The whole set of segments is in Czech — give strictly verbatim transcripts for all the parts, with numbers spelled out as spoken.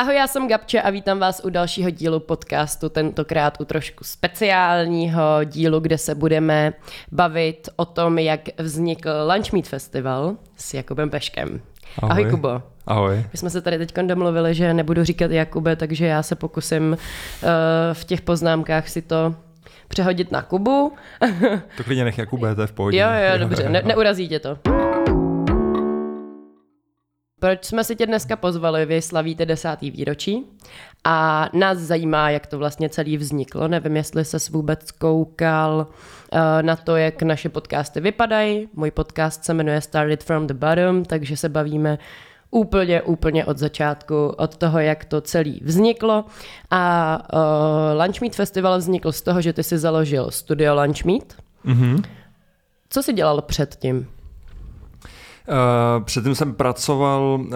Ahoj, já jsem Gabče a vítám vás u dalšího dílu podcastu, tentokrát u trošku speciálního dílu, kde se budeme bavit o tom, jak vznikl Lunchmeat Festival s Jakubem Peškem. Ahoj, Ahoj Kubo. Ahoj. My jsme se tady teď domluvili, že nebudu říkat Jakube, takže já se pokusím uh, v těch poznámkách si to přehodit na Kubu. To klidně nech Jakube, to je v pohodě. Jo, jo, dobře, ne- neurazí tě to. Proč jsme si tě dneska pozvali? Vy slavíte desátý výročí a nás zajímá, jak to vlastně celý vzniklo. Nevím, jestli ses vůbec koukal na to, jak naše podcasty vypadají. Můj podcast se jmenuje Started from the Bottom, takže se bavíme úplně, úplně od začátku, od toho, jak to celý vzniklo. A uh, Lunchmeat Festival vznikl z toho, že ty jsi založil studio Lunchmeat. Mm-hmm. Co jsi dělal předtím? Uh, předtím jsem pracoval uh,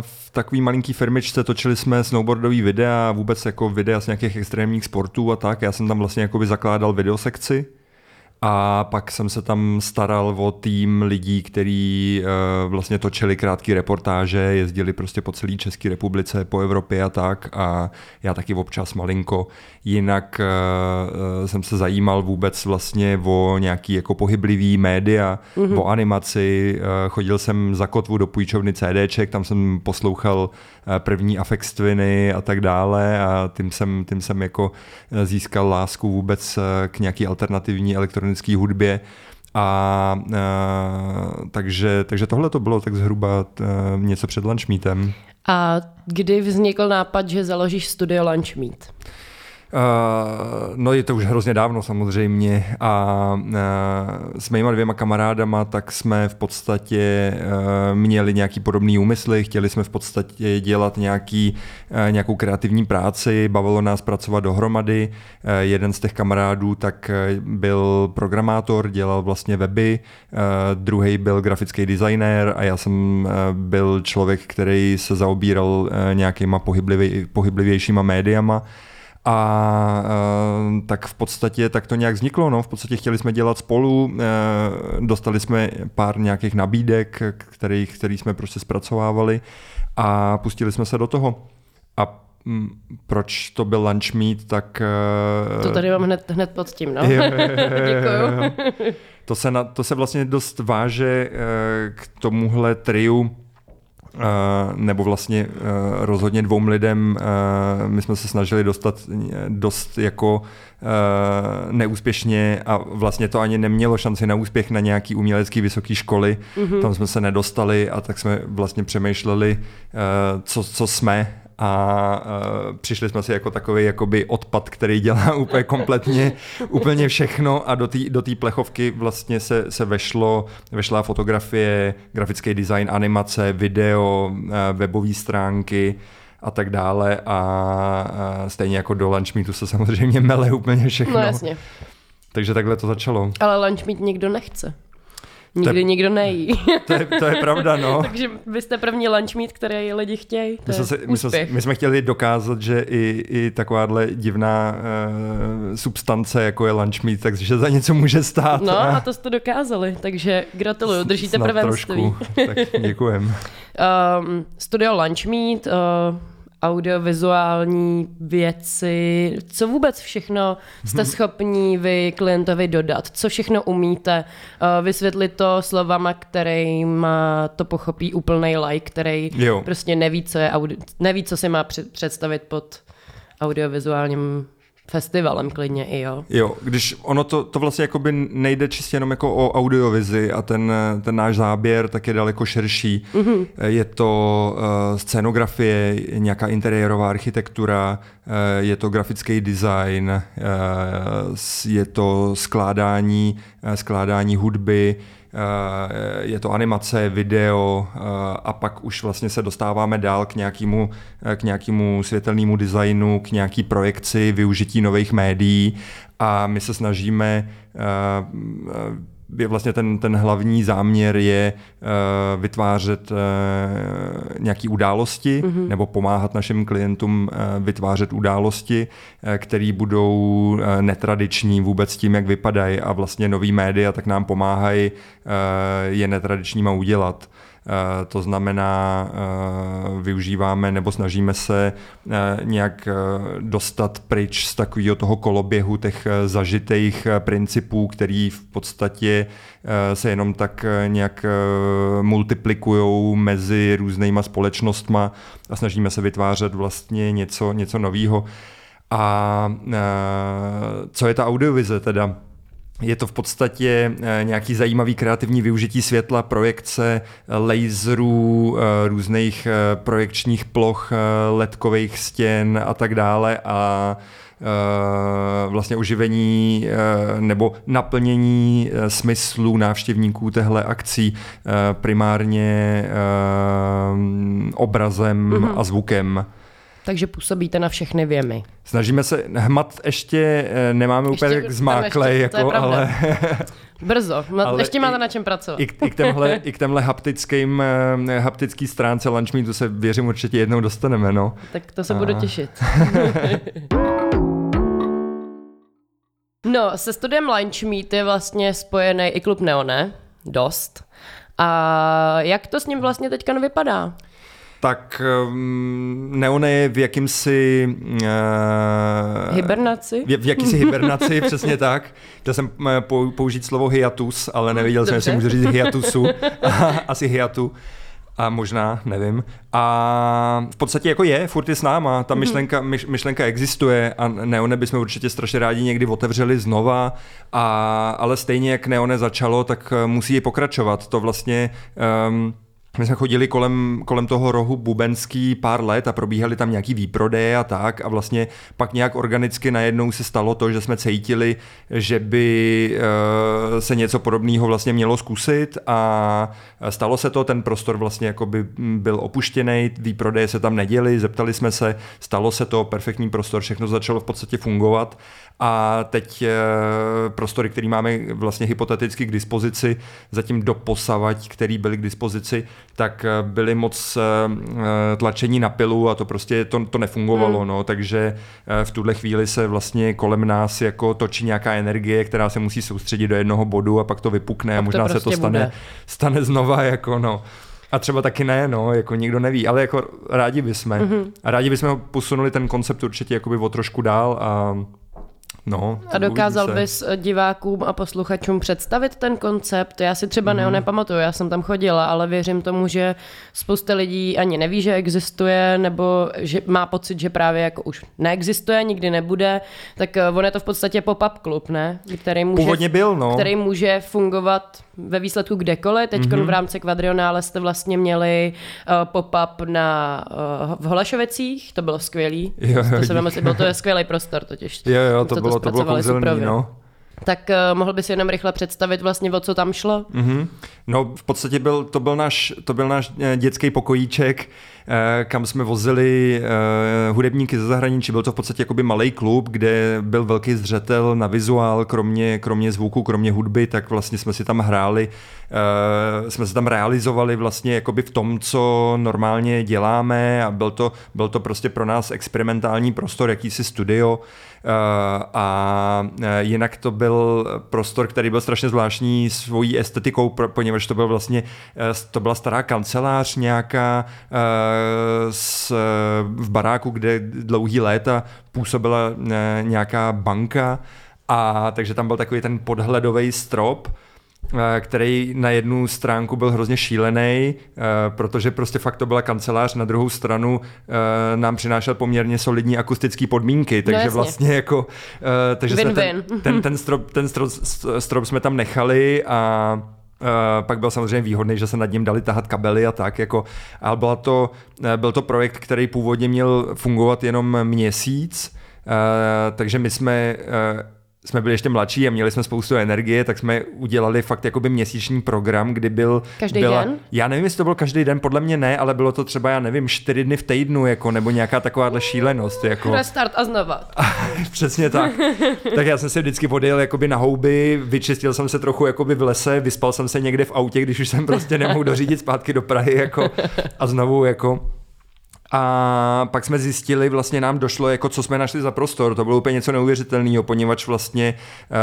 v takové malinký firmičce, točili jsme snowboardový videa, vůbec jako videa z nějakých extrémních sportů a tak. Já jsem tam vlastně jakoby zakládal videosekci a pak jsem se tam staral o tým lidí, kteří uh, vlastně točili krátké reportáže, jezdili prostě po celé České republice, po Evropě a tak, a já taky občas malinko. Jinak uh, jsem se zajímal vůbec vlastně o nějaký jako pohyblivý média, mm-hmm. o animaci, uh, chodil jsem za kotvu do půjčovny CDček, tam jsem poslouchal uh, první Aphex Twiny a tak dále a tím jsem, tím jsem jako získal lásku vůbec k nějaký alternativní elektronické hudbě a uh, takže, takže tohle to bylo tak zhruba uh, něco před Lunchmeatem. A kdy vznikl nápad, že založíš studio Lunchmeat? Uh, no je to už hrozně dávno samozřejmě a uh, s mýma dvěma kamarádama tak jsme v podstatě uh, měli nějaký podobný úmysly, chtěli jsme v podstatě dělat nějaký, uh, nějakou kreativní práci, bavilo nás pracovat dohromady. Uh, jeden z těch kamarádů tak byl programátor, dělal vlastně weby, uh, druhý byl grafický designér a já jsem uh, byl člověk, který se zaobíral uh, nějakýma pohyblivě, pohyblivějšíma médiama. A e, tak v podstatě tak to nějak vzniklo, no. V podstatě chtěli jsme dělat spolu, e, dostali jsme pár nějakých nabídek, kterých, který jsme prostě zpracovávali a pustili jsme se do toho. A m, proč to byl Lunchmeat, tak... E, to tady mám hned, hned pod tím, no. Jo, jo, jo, jo. Děkuju. To se, na, to se vlastně dost váže e, k tomuhle triu, Uh, nebo vlastně uh, rozhodně dvou lidem, uh, my jsme se snažili dostat dost jako uh, neúspěšně a vlastně to ani nemělo šanci na úspěch na nějaký umělecký vysoké školy, mm-hmm. tam jsme se nedostali a tak jsme vlastně přemýšleli, uh, co, co jsme a uh, přišli jsme si jako takový jakoby odpad, který dělá úplně kompletně, úplně všechno a do té do té plechovky vlastně se, se vešlo, vešla fotografie, grafický design, animace, video, uh, webové stránky a tak dále a, a stejně jako do Lunchmeatu se samozřejmě mele úplně všechno. No jasně. Takže takhle to začalo. Ale Lunchmeat nikdo nechce. Nikdy je, nikdo nejí. To je, to je pravda, no. Takže vy jste první Lunchmeat, který lidi chtějí. My, my, my jsme chtěli dokázat, že i, i takováhle divná uh, substance, jako je Lunchmeat, takže za něco může stát. No a, a to jste dokázali, takže gratuluju, držíte prvenství. Tak děkujem. um, studio Lunchmeat, uh, audiovizuální věci, co vůbec všechno jste schopní vy klientovi dodat, co všechno umíte, vysvětlit to slovama, kterýma to pochopí úplnej like, který jo. prostě neví co, je, neví, co si má představit pod audiovizuálním festivalem klidně i jo. Jo, když ono to, to vlastně jakoby nejde čistě jenom jako o audiovizi a ten, ten náš záběr tak je daleko širší. Mm-hmm. Je to uh, scénografie, nějaká interiérová architektura, uh, je to grafický design, uh, je to skládání, uh, skládání hudby, je to animace, video a pak už vlastně se dostáváme dál k nějakému, k nějakému světelnému designu, k nějaký projekci, využití nových médií a my se snažíme vlastně ten, ten hlavní záměr je uh, vytvářet uh, nějaké události mm-hmm. nebo pomáhat našim klientům uh, vytvářet události, uh, které budou uh, netradiční vůbec tím, jak vypadají a vlastně nový média tak nám pomáhají uh, je netradičníma udělat. To znamená, využíváme nebo snažíme se nějak dostat pryč z takového toho koloběhu těch zažitých principů, který v podstatě se jenom tak nějak multiplikujou mezi různýma společnostma a snažíme se vytvářet vlastně něco, něco nového. A co je ta audiovize teda? Je to v podstatě nějaký zajímavý kreativní využití světla, projekce, laserů, různých projekčních ploch, ledkových stěn a tak dále a vlastně oživení nebo naplnění smyslů návštěvníků téhle akcí primárně obrazem mm-hmm. a zvukem. Takže působíte na všechny věmy. Snažíme se, hmat ještě nemáme ještě, úplně tak zmáklej, jako, ale... Brzo, ale ještě máte i, na čem pracovat. I k, i k témhle, i k témhle haptickým, haptický stránce Lunchmeetu se věřím určitě jednou dostaneme, no. Tak to se a... budu těšit. No, se studiem Lunchmeet je vlastně spojený i klub Neone, dost. A jak to s ním vlastně teďka vypadá? Tak Neone je v jakýmsi... Uh, hibernaci? V, v jakýsi hibernaci, přesně tak. Chtěl jsem použít slovo hiatus, ale nevěděl jsem, jestli můžu říct hiatusu. Asi hiatu. A možná, nevím. A v podstatě jako je, furt je s náma. Ta myšlenka, myš, myšlenka existuje a Neone bychom určitě strašně rádi někdy otevřeli znova, a, ale stejně jak Neone začalo, tak musí pokračovat. To vlastně... Um, My jsme chodili kolem, kolem toho rohu Bubenský pár let a probíhali tam nějaký výprodeje a tak a vlastně pak nějak organicky najednou se stalo to, že jsme cítili, že by se něco podobného vlastně mělo zkusit a stalo se to, ten prostor vlastně jako by byl opuštěný, výprodeje se tam neděli, zeptali jsme se, stalo se to, perfektní prostor, všechno začalo v podstatě fungovat a teď prostory, které máme vlastně hypoteticky k dispozici, zatím doposavať, který byly k dispozici, tak byli moc tlačení na pilu a to prostě to, to nefungovalo, hmm. no, takže v tuhle chvíli se vlastně kolem nás jako točí nějaká energie, která se musí soustředit do jednoho bodu a pak to vypukne tak a možná to prostě se to stane, stane znova, jako no. A třeba taky ne, no, jako nikdo neví, ale jako rádi bychom. Hmm. A rádi bychom posunuli ten koncept určitě jakoby o trošku dál a no, a dokázal bys divákům a posluchačům představit ten koncept? Já si třeba mm. Neone pamatuju, já jsem tam chodila, ale věřím tomu, že spousta lidí ani neví, že existuje, nebo že má pocit, že právě jako už neexistuje, nikdy nebude. Tak on je to v podstatě pop-up klub, ne? Který může, původně byl, no. Který může fungovat ve výsledku kdekoliv. Teď mm-hmm. v rámci Kvadrionále jste vlastně měli uh, pop-up na, uh, v Holašovicích, to bylo skvělý. Jo, jo, to, se vám, bylo, to je skvělý prostor totiž. Jo, jo, to, to bylo To bylo kouzelný, no. Tak uh, mohl bys jenom rychle představit vlastně, o co tam šlo? Mm-hmm. No v podstatě byl, to, byl náš, to byl náš dětský pokojíček, eh, kam jsme vozili eh, hudebníky ze zahraničí. Byl to v podstatě jakoby malej klub, kde byl velký zřetel na vizuál, kromě, kromě zvuku, kromě hudby, tak vlastně jsme si tam hráli, eh, jsme se tam realizovali vlastně jakoby v tom, co normálně děláme a byl to, byl to prostě pro nás experimentální prostor, jakýsi studio. A jinak to byl prostor, který byl strašně zvláštní svojí estetikou, poněvadž to byl vlastně to byla stará kancelář nějaká z, v baráku, kde dlouhý léta působila nějaká banka a takže tam byl takový ten podhledový strop, který na jednu stránku byl hrozně šílený, protože prostě fakt to byla kancelář, na druhou stranu nám přinášel poměrně solidní akustické podmínky, takže no vlastně jako takže win, ten, win. ten ten strop ten strop, strop jsme tam nechali a Uh, pak byl samozřejmě výhodný, že se nad ním dali tahat kabely a tak, jako, ale byla to, byl to projekt, který původně měl fungovat jenom měsíc, uh, takže my jsme uh, jsme byli ještě mladší a měli jsme spoustu energie, tak jsme udělali fakt jakoby měsíční program, kdy byl... Každý byla, den? Já nevím, jestli to byl každý den, podle mě ne, ale bylo to třeba, já nevím, čtyři dny v týdnu, jako, nebo nějaká takováhle šílenost. Jako. Restart a znova. Přesně tak. Tak já jsem si vždycky podjel jakoby na houby, vyčistil jsem se trochu jakoby v lese, vyspal jsem se někde v autě, když už jsem prostě nemohl dořídit zpátky do Prahy, jako, a znovu jako... A pak jsme zjistili, vlastně nám došlo, jako co jsme našli za prostor. To bylo úplně něco neuvěřitelného, poněvadž vlastně uh,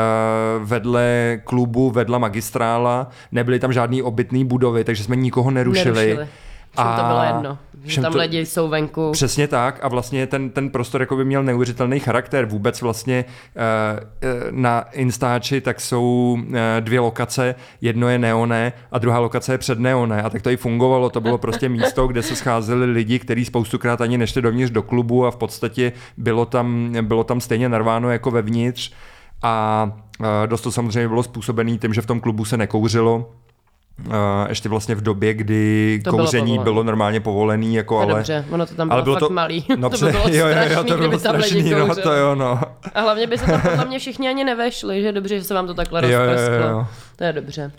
vedle klubu, vedle magistrála, nebyly tam žádný obytné budovy, takže jsme nikoho nerušili. nerušili. Všem to bylo jedno, že tam to... lidi jsou venku. Přesně tak, a vlastně ten, ten prostor jako by měl neuvěřitelný charakter. Vůbec vlastně na Instači tak jsou dvě lokace, jedno je Neone a druhá lokace je před Neone, a tak to i fungovalo. To bylo prostě místo, kde se scházeli lidi, kteří spoustukrát ani nešli dovnitř do klubu, a v podstatě bylo tam, bylo tam stejně narváno jako vevnitř, a dost to samozřejmě bylo způsobené tím, že v tom klubu se nekouřilo. Uh, ještě vlastně v době, kdy to kouření bylo, bylo normálně povolený, jako, ale... Dobře, ono to tam bylo, bylo fakt to, malý. No, to by bylo jo, strašný, jo, to bylo strašný, no, to jo, no. A hlavně by se tam podle mě všichni ani nevešli, že dobře, že se vám to takhle rozprsklo. To je dobře.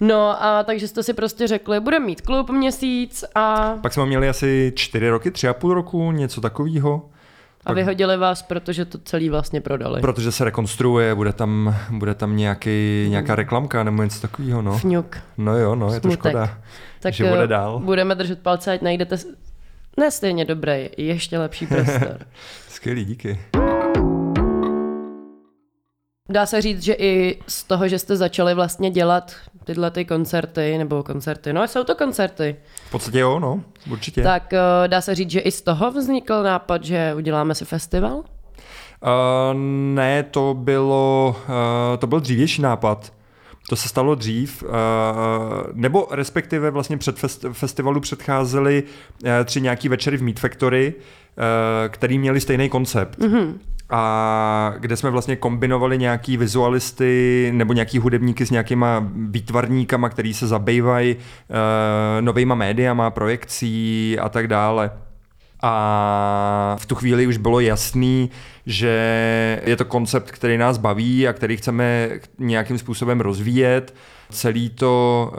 No a takže jste si prostě řekli, budeme mít klub měsíc a... Pak jsme měli asi čtyři roky, tři a půl roku, něco takového. A vyhodili vás, protože to celý vlastně prodali. Protože se rekonstruuje, bude tam, bude tam nějaký, nějaká reklamka nebo něco takového, no. Fňuk. No jo, no, je to škoda, tak že bude dál. Budeme držet palce, ať najdete ne stejně dobrý, ještě lepší prostor. Skvělý, díky. Dá se říct, že i z toho, že jste začali vlastně dělat tyhle ty koncerty, nebo koncerty, no jsou to koncerty. V podstatě jo, no, určitě. Tak dá se říct, že i z toho vznikl nápad, že uděláme si festival? Uh, ne, to bylo, uh, to byl dřívější nápad. To se stalo dřív, nebo respektive vlastně před festivalu předcházely tři nějaký večery v MeetFactory, který měli stejný koncept. Mm-hmm. A kde jsme vlastně kombinovali nějaký vizualisty nebo nějaký hudebníky s nějakýma výtvarníkama, který se zabývají novejma médiama, projekcí a tak dále. A v tu chvíli už bylo jasný, že je to koncept, který nás baví a který chceme nějakým způsobem rozvíjet. Celý to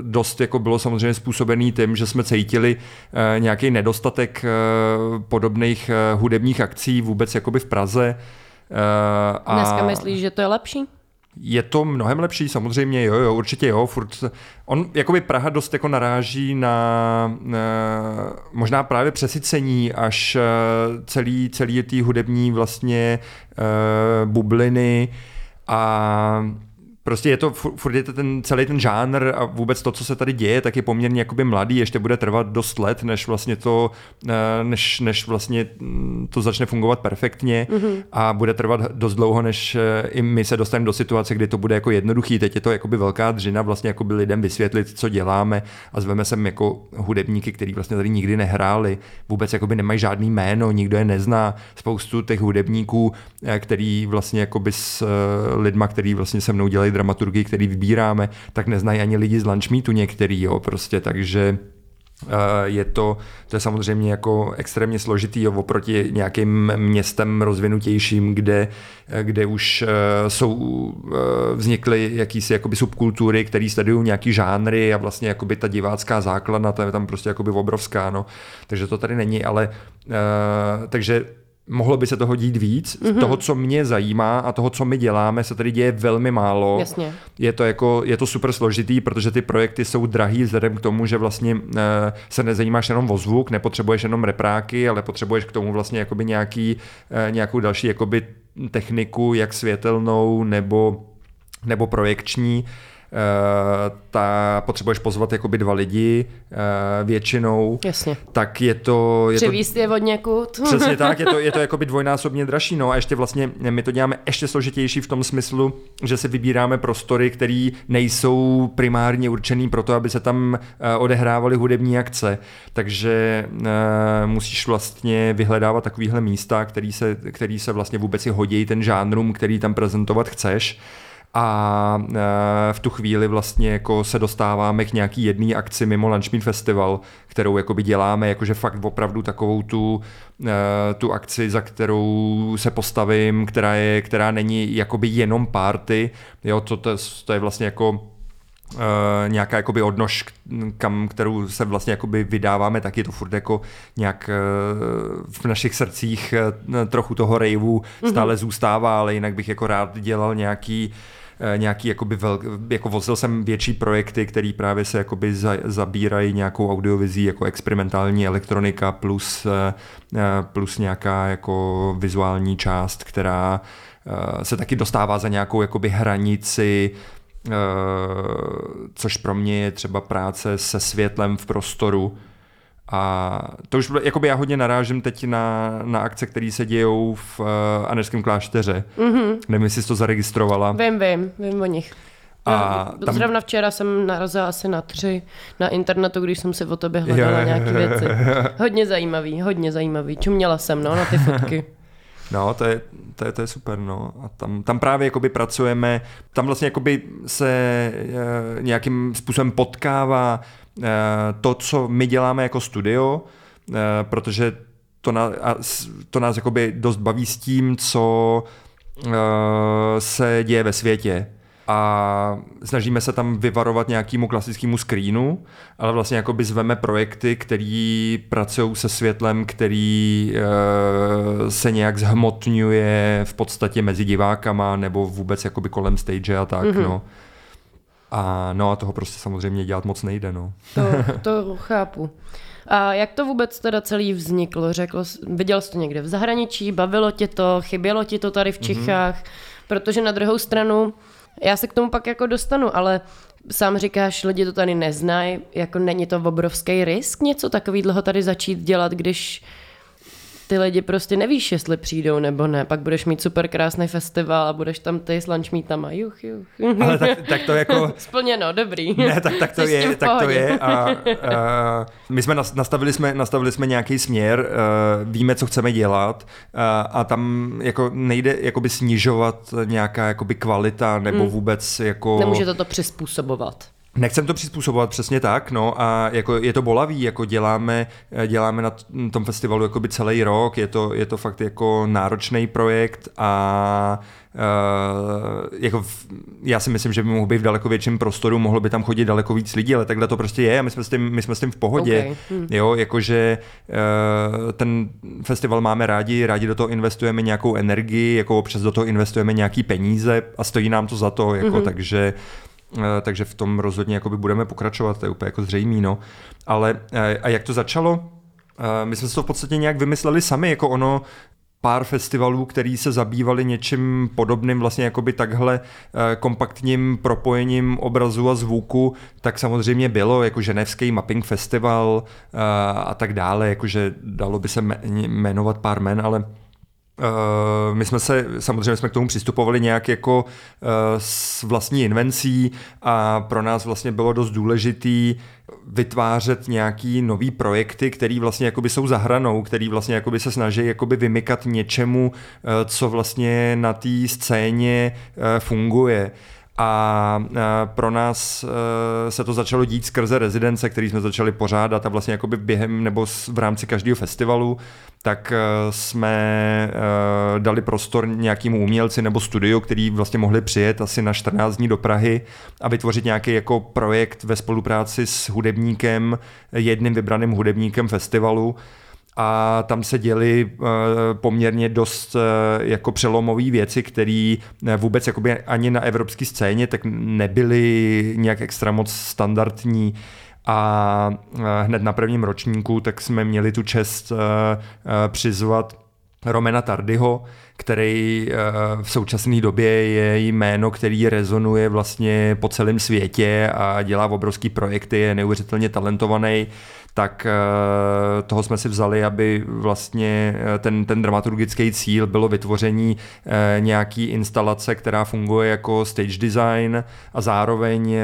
dost jako bylo samozřejmě způsobený tím, že jsme cítili nějaký nedostatek podobných hudebních akcí vůbec jakoby v Praze. A dneska myslíš, že to je lepší? Je to mnohem lepší, samozřejmě, jo, jo, určitě jo, furt, on, jakoby Praha dost jako naráží na, na možná právě přesycení až celý, celý ty hudební vlastně uh, bubliny, a prostě je to, furt je to ten, celý ten žánr a vůbec to, co se tady děje, tak je poměrně jakoby mladý, ještě bude trvat dost let, než vlastně to, než, než vlastně to začne fungovat perfektně, mm-hmm. a bude trvat dost dlouho, než i my se dostaneme do situace, kdy to bude jako jednoduchý. Teď je to jakoby velká dřina vlastně jakoby lidem vysvětlit, co děláme, a zveme sem jako hudebníky, který vlastně tady nikdy nehráli, vůbec jakoby nemají žádný jméno, nikdo je nezná, spoustu těch hudebníků, který vlastně jakoby s lidma, který vlastně se mnou dělají dramaturgii, který vybíráme, tak neznají ani lidi z Lunchmeatu některý, jo, prostě, takže uh, je to, to je samozřejmě jako extrémně složitý, jo, oproti nějakým městem rozvinutějším, kde, kde už uh, jsou, uh, vznikly jakýsi jakoby subkultury, které sledují nějaký žánry, a vlastně jakoby ta divácká základna, ta je tam prostě jakoby obrovská, no, takže to tady není, ale uh, takže mohlo by se toho dít víc. Mm-hmm. Toho, co mě zajímá, a toho, co my děláme, se tady děje velmi málo. Jasně. Je to jako, je to super složitý, protože ty projekty jsou drahý vzhledem k tomu, že vlastně uh, se nezajímáš jenom o zvuk, nepotřebuješ jenom repráky, ale potřebuješ k tomu vlastně jakoby nějaký, uh, nějakou další jakoby techniku, jak světelnou nebo, nebo projekční. Uh, ta potřebuješ pozvat jakoby dva lidi uh, většinou. Jasně. Tak je to... Je Přivíst to, je od někud. Přesně tak, je to, je to jakoby dvojnásobně dražší. No a ještě vlastně my to děláme ještě složitější v tom smyslu, že si vybíráme prostory, které nejsou primárně určený pro to, aby se tam uh, odehrávaly hudební akce. Takže uh, musíš vlastně vyhledávat takovýhle místa, který se, který se vlastně vůbec i hodí ten žánrum, který tam prezentovat chceš. A v tu chvíli vlastně jako se dostáváme k nějaký jedné akci mimo Lunchmeat Festival, kterou jakoby děláme, jakože fakt opravdu takovou tu, tu akci, za kterou se postavím, která, je, která není jakoby jenom party, jo, to, to, to je vlastně jako Uh, nějaká jakoby odnož, kam, kterou se vlastně jakoby vydáváme, tak je to furt jako nějak uh, v našich srdcích uh, trochu toho rejvu stále mm-hmm. zůstává, ale jinak bych jako rád dělal nějaký nějaký jakoby velký, jako vozil jsem větší projekty, které právě se jakoby za, zabírají nějakou audiovizí, jako experimentální elektronika plus, plus nějaká jako vizuální část, která se taky dostává za nějakou jakoby hranici, což pro mě je třeba práce se světlem v prostoru. A to už jakoby já hodně narážím teď na, na akce, které se dějou v uh, Anežském klášteře. Mm-hmm. Nevím, jestli jsi to zaregistrovala. Vím, vím, vím o nich. A tam... Zrovna včera jsem narazila asi na tři na internetu, když jsem si o tobě hledala nějaké věci. Hodně zajímavý, hodně zajímavý. Čuměla jsem no, na ty fotky. No, to je, to je, to je super, no. A tam, tam právě jakoby pracujeme, tam vlastně jakoby se e, nějakým způsobem potkává e, to, co my děláme jako studio, e, protože to, na, a, to nás jakoby dost baví s tím, co e, se děje ve světě. A snažíme se tam vyvarovat nějakému klasickému screenu, ale vlastně jakoby zveme projekty, který pracují se světlem, který e, se nějak zhmotňuje v podstatě mezi divákama nebo vůbec jakoby kolem stage a tak. Mm-hmm. No. A, no a toho prostě samozřejmě dělat moc nejde. No. To, to chápu. A jak to vůbec teda celý vzniklo? Řekl, viděl jsi to někde v zahraničí, bavilo tě to, chybělo ti to tady v Čechách? Mm-hmm. Protože na druhou stranu já se k tomu pak jako dostanu, ale sám říkáš, lidi to tady neznají, jako není to obrovský risk něco takového tady začít dělat, když ty lidi prostě nevíš, jestli přijdou nebo ne, pak budeš mít super krásný festival a budeš tam ty s lunchmeatama, juch, juch. Ale tak, tak to jako... Splněno, dobrý. Ne, tak, tak to je, tak to je a, a my jsme nastavili jsme, nastavili jsme nějaký směr, víme, co chceme dělat a, a tam jako nejde jakoby snižovat nějaká jakoby kvalita nebo vůbec jako... Nemůže to to přizpůsobovat. Nechcem to přizpůsobovat, přesně tak, no a jako je to bolavý, jako děláme, děláme na tom festivalu jakoby celý rok, je to, je to fakt jako náročný projekt a Uh, jako v, já si myslím, že by mohl být v daleko větším prostoru, mohlo by tam chodit daleko víc lidí, ale takhle to prostě je a my jsme s tím, my jsme s tím v pohodě. Okay. Hmm. Jo, jakože uh, ten festival máme rádi, rádi do toho investujeme nějakou energii, jako občas do toho investujeme nějaký peníze a stojí nám to za to, jako, mm-hmm. takže takže v tom rozhodně jakoby budeme pokračovat, to je úplně jako zřejmý, no. Ale a jak to začalo? My jsme si to v podstatě nějak vymysleli sami, jako ono pár festivalů, který se zabývali něčím podobným, vlastně jakoby takhle kompaktním propojením obrazu a zvuku, tak samozřejmě bylo, jako Ženevský Mapping Festival a tak dále, jakože dalo by se jmenovat pár men, ale Uh, my jsme se, samozřejmě jsme k tomu přistupovali nějak jako uh, s vlastní invencí a pro nás vlastně bylo dost důležitý vytvářet nějaký nový projekty, který vlastně jakoby jsou za hranou, který vlastně jakoby se snaží jakoby vymykat něčemu, uh, co vlastně na té scéně uh, funguje. A pro nás se to začalo dít skrze rezidence, které jsme začali pořádat a vlastně jakoby během nebo v rámci každého festivalu, tak jsme dali prostor nějakému umělci nebo studiu, který vlastně mohli přijet asi na čtrnáct dní do Prahy a vytvořit nějaký jako projekt ve spolupráci s hudebníkem, jedním vybraným hudebníkem festivalu. A tam se děly poměrně dost jako přelomové věci, které vůbec jakoby ani na evropské scéně tak nebyly nějak extra moc standardní. A hned na prvním ročníku tak jsme měli tu čest přizvat Romena Tardyho, který v současné době je jméno, který rezonuje vlastně po celém světě a dělá obrovský projekty, je neuvěřitelně talentovaný. Tak toho jsme si vzali, aby vlastně ten, ten dramaturgický cíl bylo vytvoření nějaký instalace, která funguje jako stage design a zároveň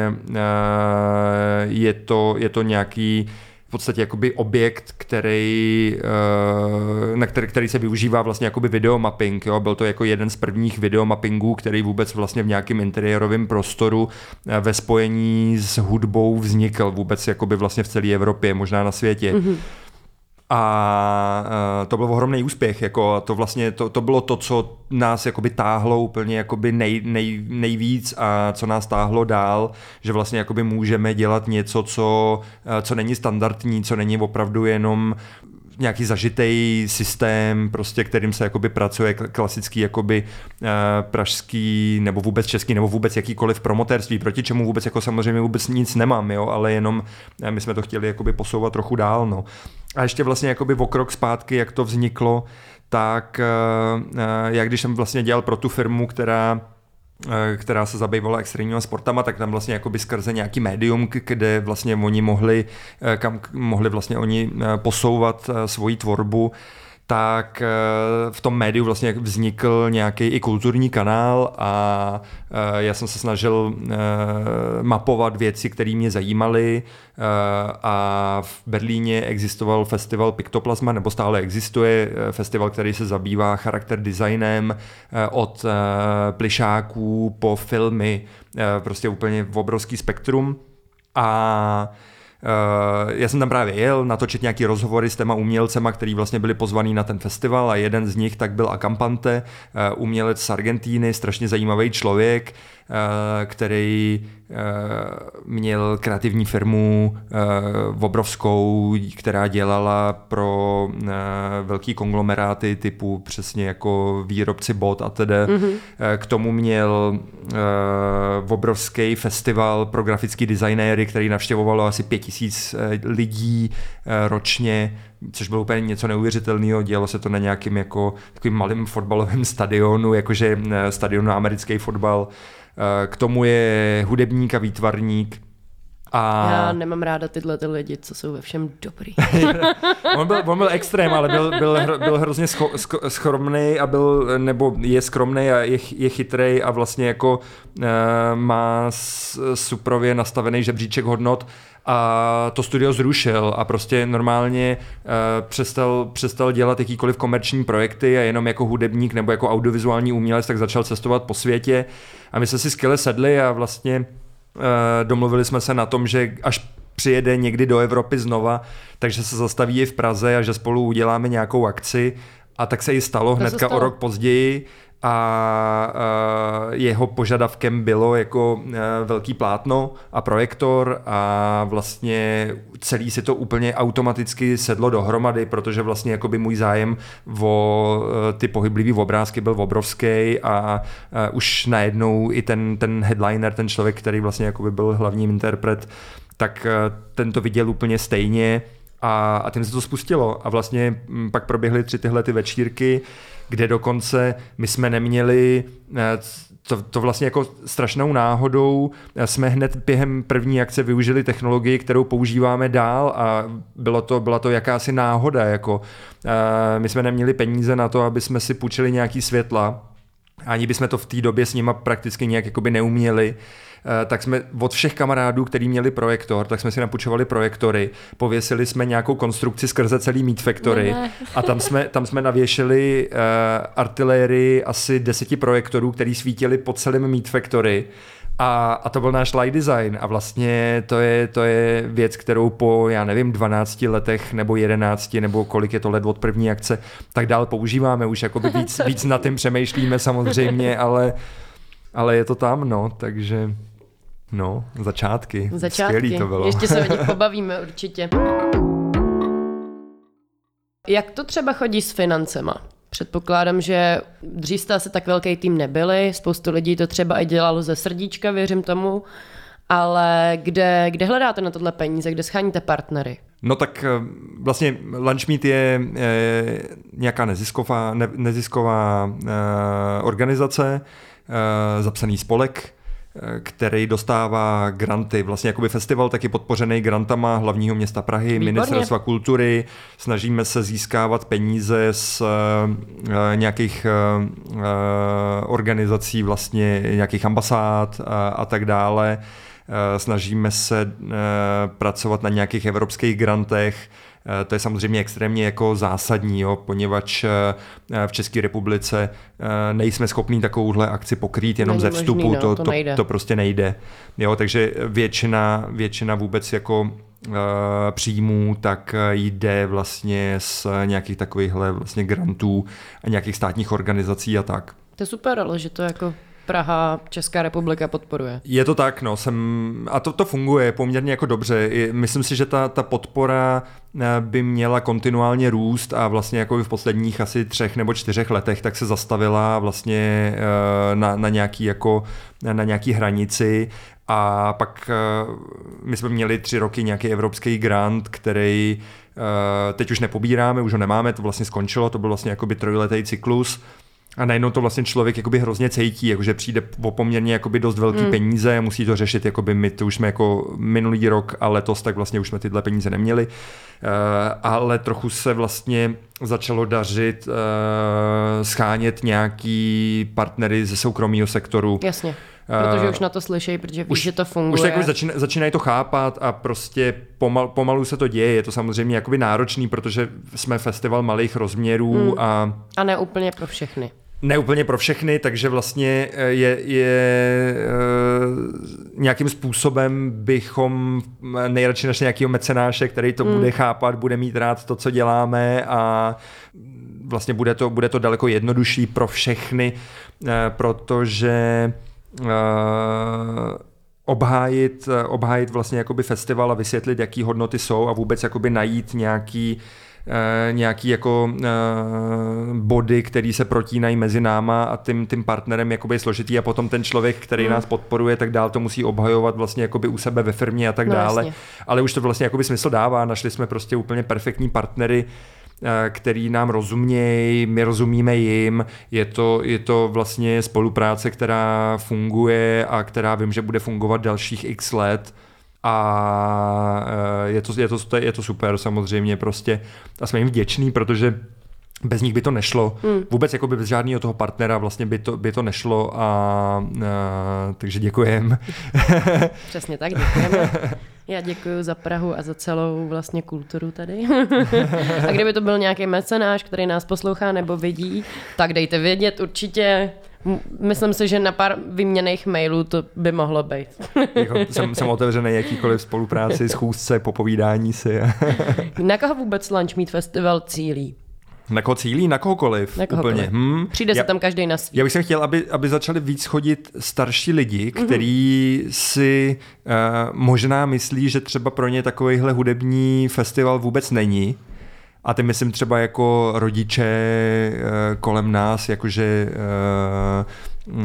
je to, je to nějaký v podstatě jakoby objekt, který, na který, který se využívá vlastně jakoby videomapping. Jo? Byl to jako jeden z prvních videomappingů, který vůbec vlastně v nějakém interiérovém prostoru ve spojení s hudbou vznikl vůbec jakoby vlastně v celé Evropě, možná na světě. Mm-hmm. A to byl ohromný úspěch, jako to vlastně to, to bylo to, co nás jakoby táhlo úplně jakoby nej, nej, nejvíc a co nás táhlo dál, že vlastně jakoby můžeme dělat něco, co, co není standardní, co není opravdu jenom nějaký zažitej systém, prostě, kterým se jakoby pracuje, klasický jakoby pražský nebo vůbec český nebo vůbec jakýkoliv promotérství, proti čemu vůbec jako samozřejmě vůbec nic nemám, jo, ale jenom my jsme to chtěli jakoby posouvat trochu dál, no. A ještě vlastně jakoby o krok zpátky, jak to vzniklo, tak já když jsem vlastně dělal pro tu firmu, která která se zabývala extrémníma sportama, tak tam vlastně jakoby skrze nějaký médium, kde vlastně oni mohli, kam mohli vlastně oni posouvat svoji tvorbu, tak v tom médiu vlastně vznikl nějaký i kulturní kanál a já jsem se snažil mapovat věci, které mě zajímaly, a v Berlíně existoval festival Piktoplasma, nebo stále existuje festival, který se zabývá charakter designem od plišáků po filmy, prostě úplně obrovský spektrum. A Uh, já jsem tam právě jel natočit nějaký rozhovory s těma umělcema, který vlastně byli pozvaný na ten festival, a jeden z nich tak byl Akampante, uh, umělec z Argentíny, strašně zajímavý člověk, uh, který uh, měl kreativní firmu uh, obrovskou, která dělala pro uh, velký konglomeráty typu přesně jako výrobci bot a tedy. Mm-hmm. Uh, k tomu měl uh, obrovský festival pro grafický designéry, který navštěvovalo asi pět tisíc lidí ročně, což bylo úplně něco neuvěřitelného. Dělalo se to na nějakým jako takovým malým fotbalovém stadionu, jakože stadion na americký fotbal. K tomu je hudebník a výtvarník. A... Já nemám ráda tyhle ty lidi, co jsou ve všem dobrý. on, byl, on byl extrém, ale byl, byl, hro, byl hrozně scho, scho, schromnej a byl, nebo je skromnej a je, je chytrej a vlastně jako uh, má suprově nastavený žebříček hodnot. A to studio zrušil a prostě normálně uh, přestal, přestal dělat jakýkoliv komerční projekty a jenom jako hudebník nebo jako audiovizuální umělec tak začal cestovat po světě. A my jsme si skvěle sedli a vlastně uh, domluvili jsme se na tom, že až přijede někdy do Evropy znova, takže se zastaví i v Praze a že spolu uděláme nějakou akci. A tak se i stalo hnedka o rok později. A jeho požadavkem bylo jako velký plátno a projektor a vlastně celý si to úplně automaticky sedlo dohromady, protože vlastně jakoby můj zájem o ty pohyblivý obrázky byl obrovský a už najednou i ten, ten headliner, ten člověk, který vlastně jakoby byl hlavním interpret, tak ten to viděl úplně stejně a, a tím se to spustilo a vlastně pak proběhly tři tyhle ty večírky, kde dokonce my jsme neměli, to, to vlastně jako strašnou náhodou, jsme hned během první akce využili technologii, kterou používáme dál a bylo to, byla to jakási náhoda. Jako, my jsme neměli peníze na to, aby jsme si půjčili nějaký světla, ani bychom to v té době s nima prakticky nějak jakoby neuměli. Tak jsme od všech kamarádů, kteří měli projektor, tak jsme si napůjčovali projektory, pověsili jsme nějakou konstrukci skrze celý MeetFactory a tam jsme, tam jsme navěšili uh, artilérii asi deseti projektorů, který svítili po celém MeetFactory. A, a to byl náš light design a vlastně to je, to je věc, kterou po, já nevím, dvanácti letech nebo jedenácti nebo kolik je to let od první akce, tak dál používáme už, jakoby víc, víc nad tím přemýšlíme samozřejmě, ale, ale je to tam, no, takže... No, začátky. Začátky. Skvělý to bylo. Ještě se o nich pobavíme určitě. Jak to třeba chodí s financema? Předpokládám, že dřív jste asi tak velký tým nebyli, spoustu lidí to třeba i dělalo ze srdíčka, věřím tomu, ale kde, kde hledáte na tohle peníze, kde scháníte partnery? No tak vlastně Lunchmeat je eh, nějaká nezisková, ne, nezisková eh, organizace, eh, zapsaný spolek, který dostává granty. Vlastně jakoby festival taky podpořený grantama hlavního města Prahy, výborně, ministerstva kultury. Snažíme se získávat peníze z uh, nějakých uh, organizací, vlastně nějakých ambasád a, a tak dále. Uh, snažíme se uh, pracovat na nějakých evropských grantech. To je samozřejmě extrémně jako zásadní, jo, poněvadž v České republice nejsme schopní takovouhle akci pokrýt jenom není ze vstupu, možný, no, to, to, to, to prostě nejde. Jo, takže většina, většina vůbec jako uh, příjmů tak jde vlastně z nějakých takovýchhle vlastně grantů a nějakých státních organizací a tak. To je super, ale že to jako Praha, Česká republika podporuje. Je to tak, no, jsem, a to, to funguje poměrně jako dobře. Myslím si, že ta, ta podpora by měla kontinuálně růst a vlastně jako v posledních asi třech nebo čtyřech letech tak se zastavila vlastně na, na nějaký jako na nějaký hranici. A pak my jsme měli tři roky nějaký evropský grant, který teď už nepobíráme, už ho nemáme, to vlastně skončilo, to byl vlastně jakoby trojletý cyklus. A najednou to vlastně člověk jakoby hrozně cejtí, jakože přijde o poměrně jakoby dost velký mm. peníze, musí to řešit, jakoby my to už jsme jako minulý rok a letos, tak vlastně už jsme tyhle peníze neměli. Uh, ale trochu se vlastně začalo dařit uh, shánět nějaký partnery ze soukromého sektoru. Jasně, protože uh, už na to slyšejí, protože víš, že to funguje. Už jakoby začín, začínají to chápat a prostě pomal, pomalu se to děje. Je to samozřejmě jakoby náročný, protože jsme festival malých rozměrů. Mm. A, a ne úplně pro všechny. Ne úplně pro všechny, takže vlastně je, je nějakým způsobem bychom nejradši našli nějakého mecenáše, který to hmm. bude chápat, bude mít rád to, co děláme a vlastně bude to, bude to daleko jednodušší pro všechny, protože obhájit, obhájit vlastně jakoby festival a vysvětlit, jaký hodnoty jsou a vůbec jakoby najít nějaký Uh, nějaký jako uh, body, který se protínají mezi náma a tím, tím partnerem jakoby je složitý a potom ten člověk, který mm. nás podporuje, tak dál to musí obhajovat vlastně jakoby u sebe ve firmě a tak no, dále. Jasně. Ale už to vlastně jakoby smysl dává. Našli jsme prostě úplně perfektní partnery, uh, který nám rozumějí, my rozumíme jim. Je to, je to vlastně spolupráce, která funguje a která vím, že bude fungovat dalších x let. A je to, je, to, je to super samozřejmě prostě a jsme jim vděční, protože bez nich by to nešlo, hmm. vůbec jako by bez žádného toho partnera vlastně by to, by to nešlo a, a takže děkujem. Přesně tak, děkujeme. Já děkuju za Prahu a za celou vlastně kulturu tady. A kdyby to byl nějaký mecenáš, který nás poslouchá nebo vidí, tak dejte vědět určitě. Myslím si, že na pár vyměněných mailů to by mohlo být. Jsem, jsem otevřený jakýkoliv spolupráci, schůzce, popovídání si. Na koho vůbec Lunchmeat Festival cílí? Na koho cílí? Na kohokoliv. Na kohokoliv. Úplně. Hmm. Přijde já, se tam každý na svý. Já bych jsem chtěl, aby, aby začali víc chodit starší lidi, kteří mm-hmm. si uh, možná myslí, že třeba pro ně takovýhle hudební festival vůbec není. A ty myslím třeba jako rodiče kolem nás, jakože... Uh, uh,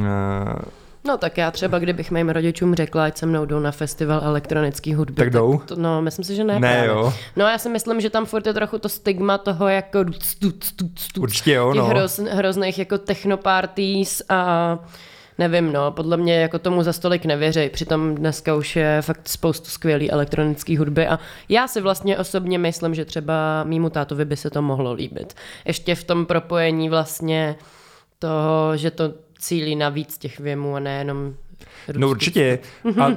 no tak já třeba, kdybych mým rodičům řekla, ať se mnou jdou na festival elektronické hudby. Tak jdou? Tak to, no, myslím si, že ne. Ne, jo. No já si myslím, že tam furt je trochu to stigma toho jako duc, duc, duc, duc. Určitě jo, no. Těch hroz, hrozných jako technoparties a... Nevím, no, podle mě jako tomu za stolik nevěřej, přitom dneska už je fakt spoustu skvělý elektronický hudby a já si vlastně osobně myslím, že třeba mýmu tátovi by se to mohlo líbit. Ještě v tom propojení vlastně toho, že to cílí na víc těch věmů a nejenom... No určitě. A uh,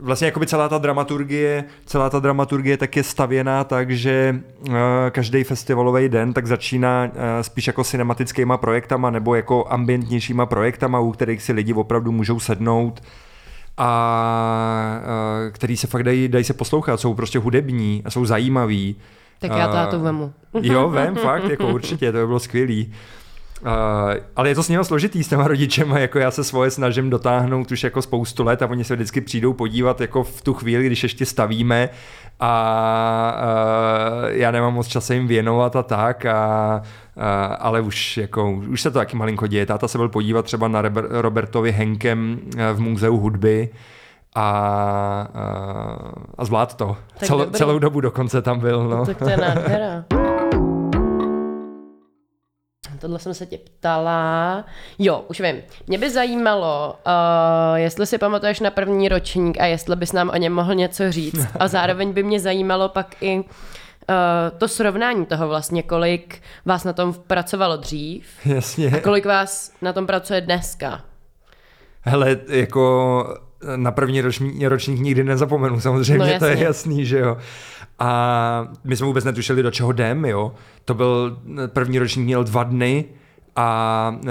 vlastně jakoby celá ta dramaturgie, celá ta dramaturgie tak je stavěná tak, že uh, každý festivalový den tak začíná uh, spíš jako cinematickýma projektama nebo jako ambientnějšíma projektama, u kterých si lidi opravdu můžou sednout a uh, který se fakt dají, dají se poslouchat, jsou prostě hudební a jsou zajímaví. Tak já to já to vemu. Uh, jo, vem, fakt, jako určitě, to by bylo skvělý. Uh, ale je to s něma složitý, s těma rodičema, jako já se svoje snažím dotáhnout už jako spoustu let a oni se vždycky přijdou podívat jako v tu chvíli, když ještě stavíme a uh, já nemám moc času jim věnovat a tak, a, uh, ale už, jako, už se to taky malinko děje. Táta se byl podívat třeba na Reber- Robertovi Henkem v Muzeu hudby a, uh, a zvlád to. Celo, celou dobu dokonce tam byl. No. Tak to je nádhera. Tohle jsem se tě ptala. Jo, už vím. Mě by zajímalo, uh, jestli si pamatuješ na první ročník a jestli bys nám o něm mohl něco říct. A zároveň by mě zajímalo pak i uh, to srovnání toho vlastně, kolik vás na tom pracovalo dřív. Jasně. A kolik vás na tom pracuje dneska. Hele, jako... Na první ročník, ročník nikdy nezapomenu, samozřejmě, no, to je jasný, že jo. A my jsme vůbec netušili, do čeho jdem, jo. To byl, první ročník měl dva dny a e,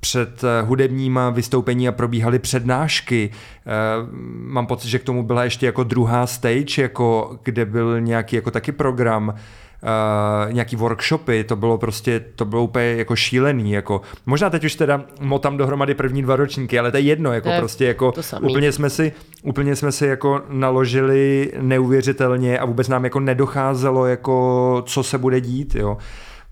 před hudebníma vystoupení a probíhaly přednášky. E, mám pocit, že k tomu byla ještě jako druhá stage, jako, kde byl nějaký jako taky program. uh, nějaký workshopy, to bylo prostě, to bylo úplně jako šílený, jako, možná teď už teda motám dohromady první dva ročníky, ale to je jedno, jako ne, prostě, jako, úplně jsme si, úplně jsme si jako naložili neuvěřitelně a vůbec nám jako nedocházelo, jako, co se bude dít, jo.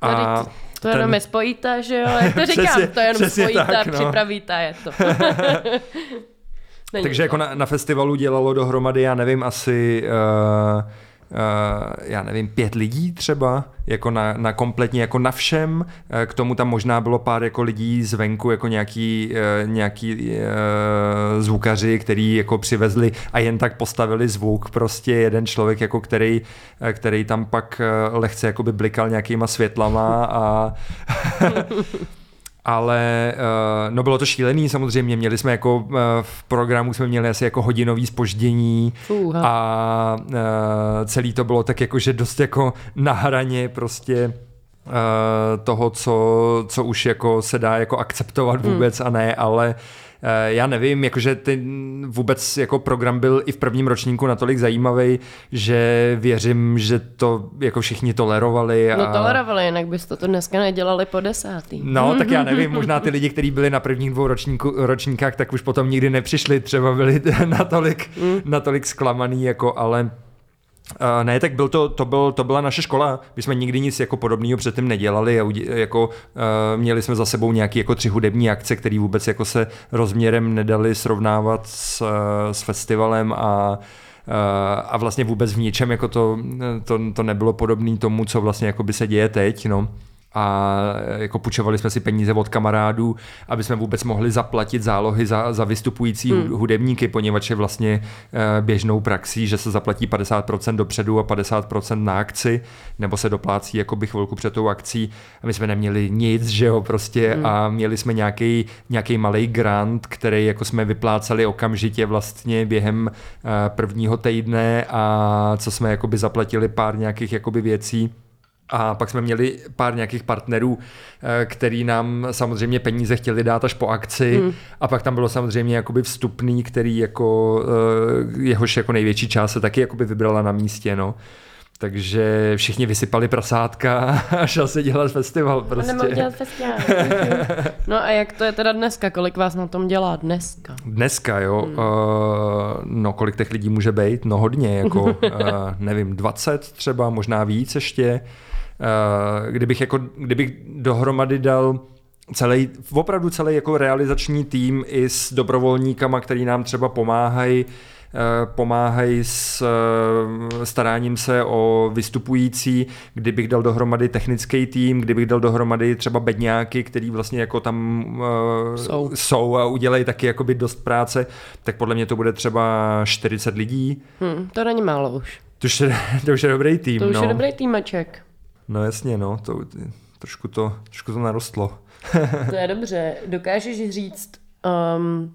A to jenom ten... je spojitá, že jo, jak to říkám, přesně, to je jenom spojitá, tak, no. Připravitá je to. Takže to. Jako na, na festivalu dělalo dohromady, já nevím, asi, uh, uh, já nevím, pět lidí třeba, jako na, na kompletně, jako na všem, uh, k tomu tam možná bylo pár jako lidí zvenku, jako nějaký, uh, nějaký uh, zvukaři, který jako přivezli a jen tak postavili zvuk, prostě jeden člověk, jako který, uh, který tam pak uh, lehce jakoby blikal nějakýma světlama a... Ale no bylo to šílený samozřejmě, měli jsme jako v programu jsme měli asi jako hodinový zpoždění a celý to bylo tak jako, že dost jako na hraně prostě toho, co, co už jako se dá jako akceptovat vůbec hmm. a ne, ale já nevím, jakože ten vůbec jako program byl i v prvním ročníku natolik zajímavý, že věřím, že to jako všichni tolerovali. A... No tolerovali, jinak byste to dneska nedělali po desátý. No tak já nevím, možná ty lidi, kteří byli na prvních dvou ročníku, ročníkách, tak už potom nikdy nepřišli, třeba byli natolik, mm. natolik zklamaný, jako, ale... Uh, ne, tak byl to, to, byl, to byla naše škola, my jsme nikdy nic jako podobného předtím nedělali a jako, uh, měli jsme za sebou nějaké jako tři hudební akce, které vůbec jako se rozměrem nedaly srovnávat s, uh, s festivalem a, uh, a vlastně vůbec v ničem jako to, to, to nebylo podobné tomu, co vlastně jako by se děje teď, no. A jako půjčovali jsme si peníze od kamarádů, aby jsme vůbec mohli zaplatit zálohy za, za vystupující hmm. hudebníky, poněvadž je vlastně běžnou praxí, že se zaplatí padesát procent dopředu a padesát procent na akci, nebo se doplácí jakoby chvilku před tou akcí. A my jsme neměli nic, že jo, prostě hmm. a měli jsme nějaký, nějaký malej grant, který jako jsme vyplácali okamžitě vlastně během prvního týdne a co jsme jakoby zaplatili pár nějakých jakoby věcí. A pak jsme měli pár nějakých partnerů, který nám samozřejmě peníze chtěli dát až po akci mm. a pak tam bylo samozřejmě jakoby vstupný, který jako jehož jako největší část se taky jakoby vybrala na místě, no. Takže všichni vysypali prasátka a šel se dělat festival prostě. A nemám dělat festival. No a jak to je teda dneska? Kolik vás na tom dělá dneska? Dneska, jo? Hmm. Uh, no kolik těch lidí může být? No hodně, jako uh, nevím, dvacet třeba, možná víc ještě. Uh, kdybych, jako, kdybych dohromady dal celý, opravdu celý jako realizační tým i s dobrovolníkama, který nám třeba pomáhají, pomáhají s staráním se o vystupující, kdybych dal dohromady technický tým, kdybych dal dohromady třeba bedňáky, který vlastně jako tam jsou, jsou a udělají taky jakoby dost práce, tak podle mě to bude třeba čtyřicet lidí. Hmm, to není málo už. To už je, to už je dobrý tým. To už no. je dobrý týmaček. No jasně, no, to, trošku, to, trošku to narostlo. To je dobře. Dokážeš říct, um,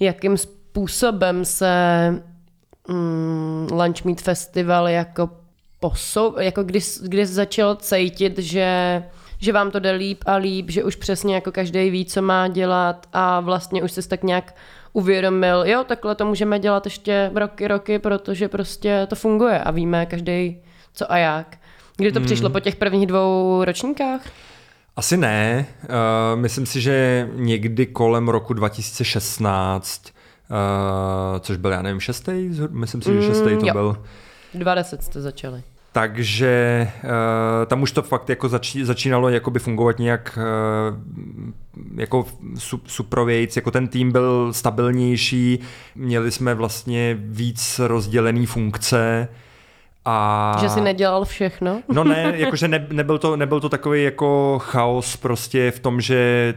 jakým způsobem Působem se mm, Lunch Meat Festival jako posou, jako když, když začal cítit, že, že vám to jde líp a líp, že už přesně jako každý ví, co má dělat a vlastně už se tak nějak uvědomil, jo, takhle to můžeme dělat ještě roky, roky, protože prostě to funguje a víme každý co a jak. Kdy to hmm. přišlo po těch prvních dvou ročníkách? Asi ne. Uh, myslím si, že někdy kolem roku dva tisíce šestnáct Uh, což byl, já nevím, šestý? Myslím si, že šestý to mm, byl. dvacet jste začali. Takže uh, tam už to fakt jako začí, začínalo jakoby fungovat nějak uh, jako su, suprovějc, jako ten tým byl stabilnější, měli jsme vlastně víc rozdělený funkce. A... Že si nedělal všechno? No ne, jakože ne, nebyl, to, nebyl to takový jako chaos prostě v tom, že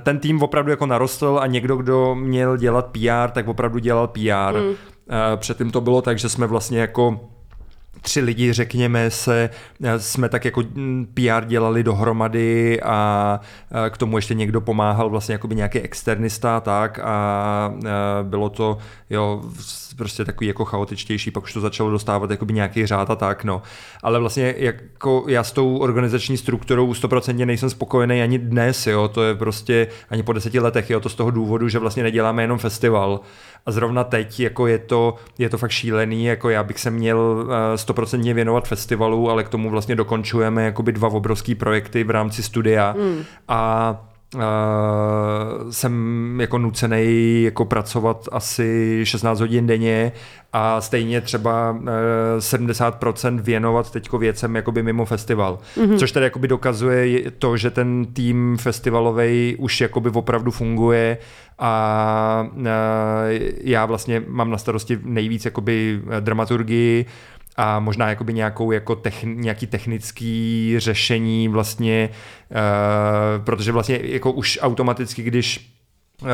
ten tým opravdu jako narostl a někdo, kdo měl dělat P R, tak opravdu dělal P R. Mm. Předtím to bylo tak, že jsme vlastně jako tři lidi, řekněme, se jsme tak jako P R dělali dohromady a k tomu ještě někdo pomáhal, vlastně jakoby nějaký externista tak a bylo to, jo, prostě takový jako chaotičtější, pak už to začalo dostávat jakoby nějaký řád a tak, no. Ale vlastně jako já s tou organizační strukturou sto procent nejsem spokojený ani dnes, jo, to je prostě ani po deseti letech, jo, to z toho důvodu, že vlastně neděláme jenom festival a zrovna teď, jako je to, je to fakt šílený, jako já bych se měl sto stoprocentně věnovat festivalu, ale k tomu vlastně dokončujeme jakoby dva obrovský projekty v rámci studia mm. a Uh, jsem jako nucenej jako pracovat asi šestnáct hodin denně a stejně třeba uh, sedmdesát procent věnovat teďko věcem jakoby mimo festival. Mm-hmm. Což tedy jakoby dokazuje to, že ten tým festivalovej už jakoby opravdu funguje a uh, já vlastně mám na starosti nejvíc jakoby dramaturgii a možná jakoby nějakou jako techni- nějaký technický řešení vlastně, uh, protože vlastně jako už automaticky, když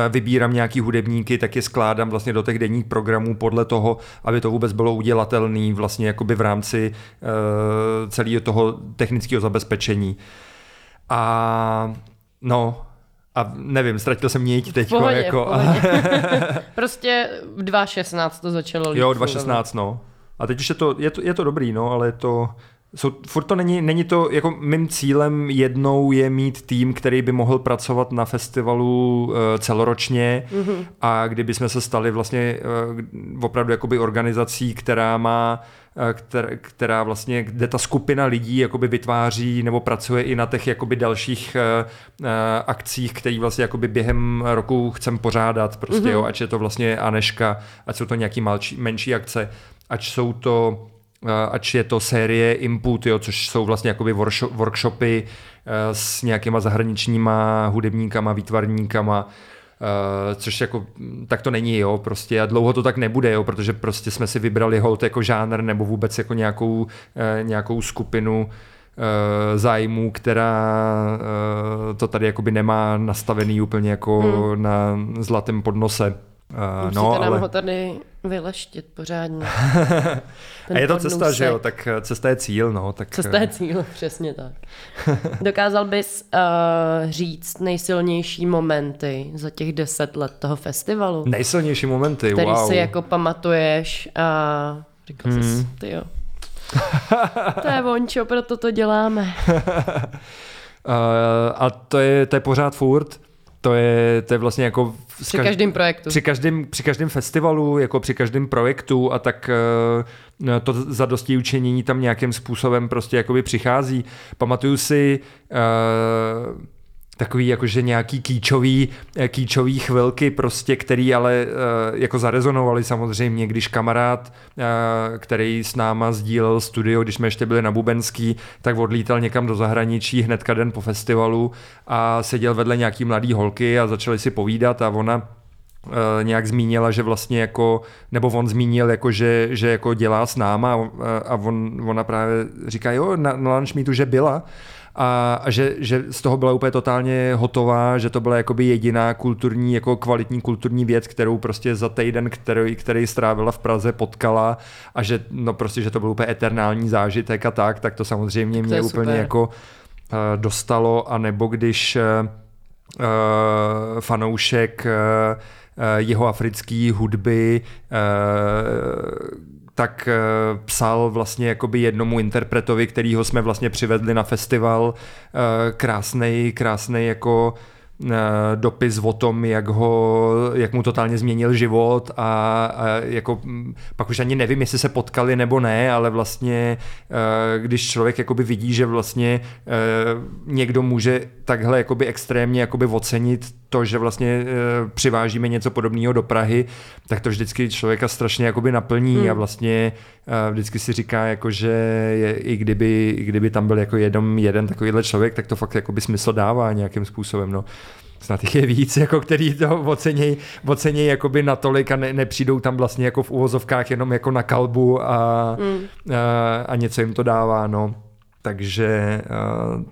vybírám nějaký hudebníky, tak je skládám vlastně do těch denních programů podle toho, aby to vůbec bylo udělatelný vlastně jakoby v rámci uh, celého toho technického zabezpečení. A no... A nevím, ztratil jsem niť teď. Jako. Prostě v dvacet šestnáct to začalo líp. Jo, dvacet šestnáct, no. A teď už je to, je to, je to dobrý, no, ale to... Jsou, furt to není, není to, jako mým cílem jednou je mít tým, který by mohl pracovat na festivalu uh, celoročně mm-hmm. a kdyby jsme se stali vlastně uh, opravdu jakoby organizací, která má, uh, která, která vlastně, kde ta skupina lidí jakoby vytváří nebo pracuje i na těch jakoby dalších uh, uh, akcích, který vlastně jakoby během roku chcem pořádat prostě, mm-hmm. jo, ať je to vlastně Anežka, ať jsou to nějaký malší, menší akce, ať jsou to ač je to série Input, jo, což jsou vlastně jakoby workshopy s nějakýma zahraničníma hudebníkama, výtvarníkama, což jako tak to není, jo, prostě a dlouho to tak nebude, jo, protože prostě jsme si vybrali holt jako žánr nebo vůbec jako nějakou, nějakou skupinu zájmů, která to tady jakoby nemá nastavený úplně jako hmm. na zlatém podnose. Uh, Musíte no, nám ale... ho tady vyleštit pořádně. A je to podnůsek. Cesta, že jo? Tak cesta je cíl, no. Tak... Cesta je cíl, přesně tak. Dokázal bys uh, říct nejsilnější momenty za těch deset let toho festivalu? Nejsilnější momenty, který wow. Který si jako pamatuješ a říkal hmm. jsi, tyjo, to je vončo, proto to děláme. uh, a to je, to je pořád furt. To je, to je vlastně jako... Při každém projektu. Při každém, při každém festivalu, jako při každém projektu a tak uh, to zadosti učinění tam nějakým způsobem prostě jakoby přichází. Pamatuju si... Uh, takový jakože nějaký kýčový, kýčový chvilky prostě, který ale jako zarezonovaly samozřejmě, když kamarád, který s náma sdílel studio, když jsme ještě byli na Bubenský, tak odlítal někam do zahraničí hnedka den po festivalu a seděl vedle nějaký mladý holky a začali si povídat a ona nějak zmínila, že vlastně jako, nebo on zmínil, jako, že, že jako dělá s náma a, a on, ona právě říká, jo, na, na Lunchmeatu, že byla. A, a že, že z toho byla úplně totálně hotová, že to byla jakoby jediná kulturní, jako kvalitní kulturní věc, kterou prostě za týden, který, který strávila v Praze, potkala a že, no prostě, že to byl úplně eternální zážitek a tak, tak to samozřejmě mě to úplně super. Jako uh, dostalo, anebo když uh, fanoušek uh, uh, jihoafrické hudby uh, tak psal vlastně jakoby jednomu interpretovi, kterýho jsme vlastně přivedli na festival, krásnej, krásnej jako dopis o tom, jak ho, jak mu totálně změnil život a, a jako pak už ani nevím, jestli se potkali nebo ne, ale vlastně když člověk jakoby vidí, že vlastně někdo může takhle jakoby extrémně jakoby ocenit to, že vlastně přivážíme něco podobného do Prahy, tak to vždycky člověka strašně jakoby naplní hmm. a vlastně vždycky si říká, jako, že je, i, kdyby, i kdyby tam byl jako jeden, jeden takovýhle člověk, tak to fakt jakoby smysl dává nějakým způsobem. No. Snad jich je víc, jako, který to ocenějí oceněj jakoby natolik a ne, nepřijdou tam vlastně jako v uvozovkách jenom jako na kalbu a, hmm. a, a něco jim to dává. No. Takže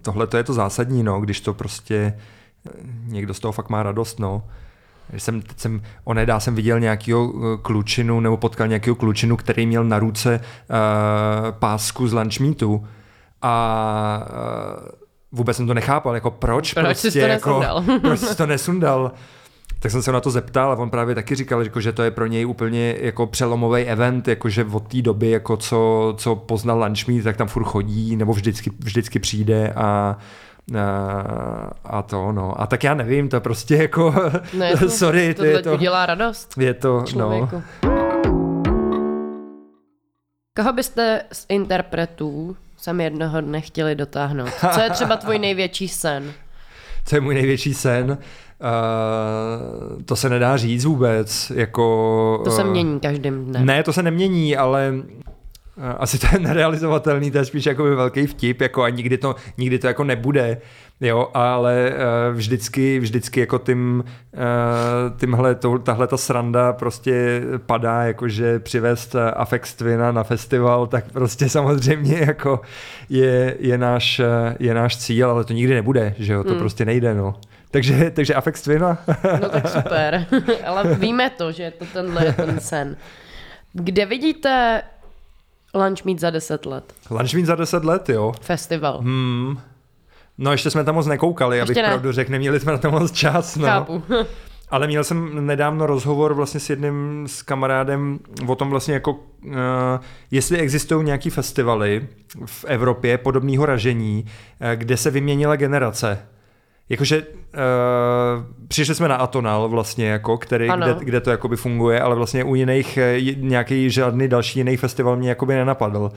tohle to je to zásadní, no, když to prostě někdo z toho fakt má radost, no. Jsem, teď jsem, onedá jsem viděl nějakýho klučinu, nebo potkal nějakýho klučinu, který měl na ruce uh, pásku z Lunchmeatu a uh, vůbec jsem to nechápal, jako proč, proč prostě, jsi to jako, nesundal? Proč jsi to nesundal? Tak jsem se na to zeptal a on právě taky říkal, že to je pro něj úplně jako přelomový event, jakože od té doby, jako co, co poznal Lunchmeat, tak tam furt chodí, nebo vždycky, vždycky přijde a a to, no. A tak já nevím, to prostě jako... Ne, to, sorry, to, to, to dělá radost. Je to, člověku. No. Koho byste z interpretů sami jednoho dne chtěli dotáhnout? Co je třeba tvůj největší sen? Co je můj největší sen? Uh, to se nedá říct vůbec. Jako, to se mění každým dnem. Ne, to se nemění, ale... Asi to je nerealizovatelný, to je spíš jakoby velký vtip, jako a nikdy to, nikdy to jako nebude, jo, ale vždycky, vždycky jako tím, tímhle, tahleta sranda prostě padá, jakože přivést Aphex Twina na festival, tak prostě samozřejmě jako je, je, náš, je náš cíl, ale to nikdy nebude, že jo, to hmm. prostě nejde, no. Takže, takže Aphex Twina. No tak super, ale víme to, že to tenhle je ten sen. Kde vidíte Lunchmeat za deset let. Lunchmeat za deset let, jo. Festival. Hmm. No ještě jsme tam moc nekoukali, ještě abych ne. pravdu řekl, neměli jsme na to moc čas. No. Chápu. Ale měl jsem nedávno rozhovor vlastně s jedním s kamarádem o tom vlastně jako, uh, jestli existují nějaký festivaly v Evropě podobného ražení, kde se vyměnila generace. Jakože uh, přišli jsme na Atonal vlastně, jako, který, kde, kde to jakoby funguje, ale vlastně u jiných nějaký žádný další jiný festival mě jakoby nenapadl.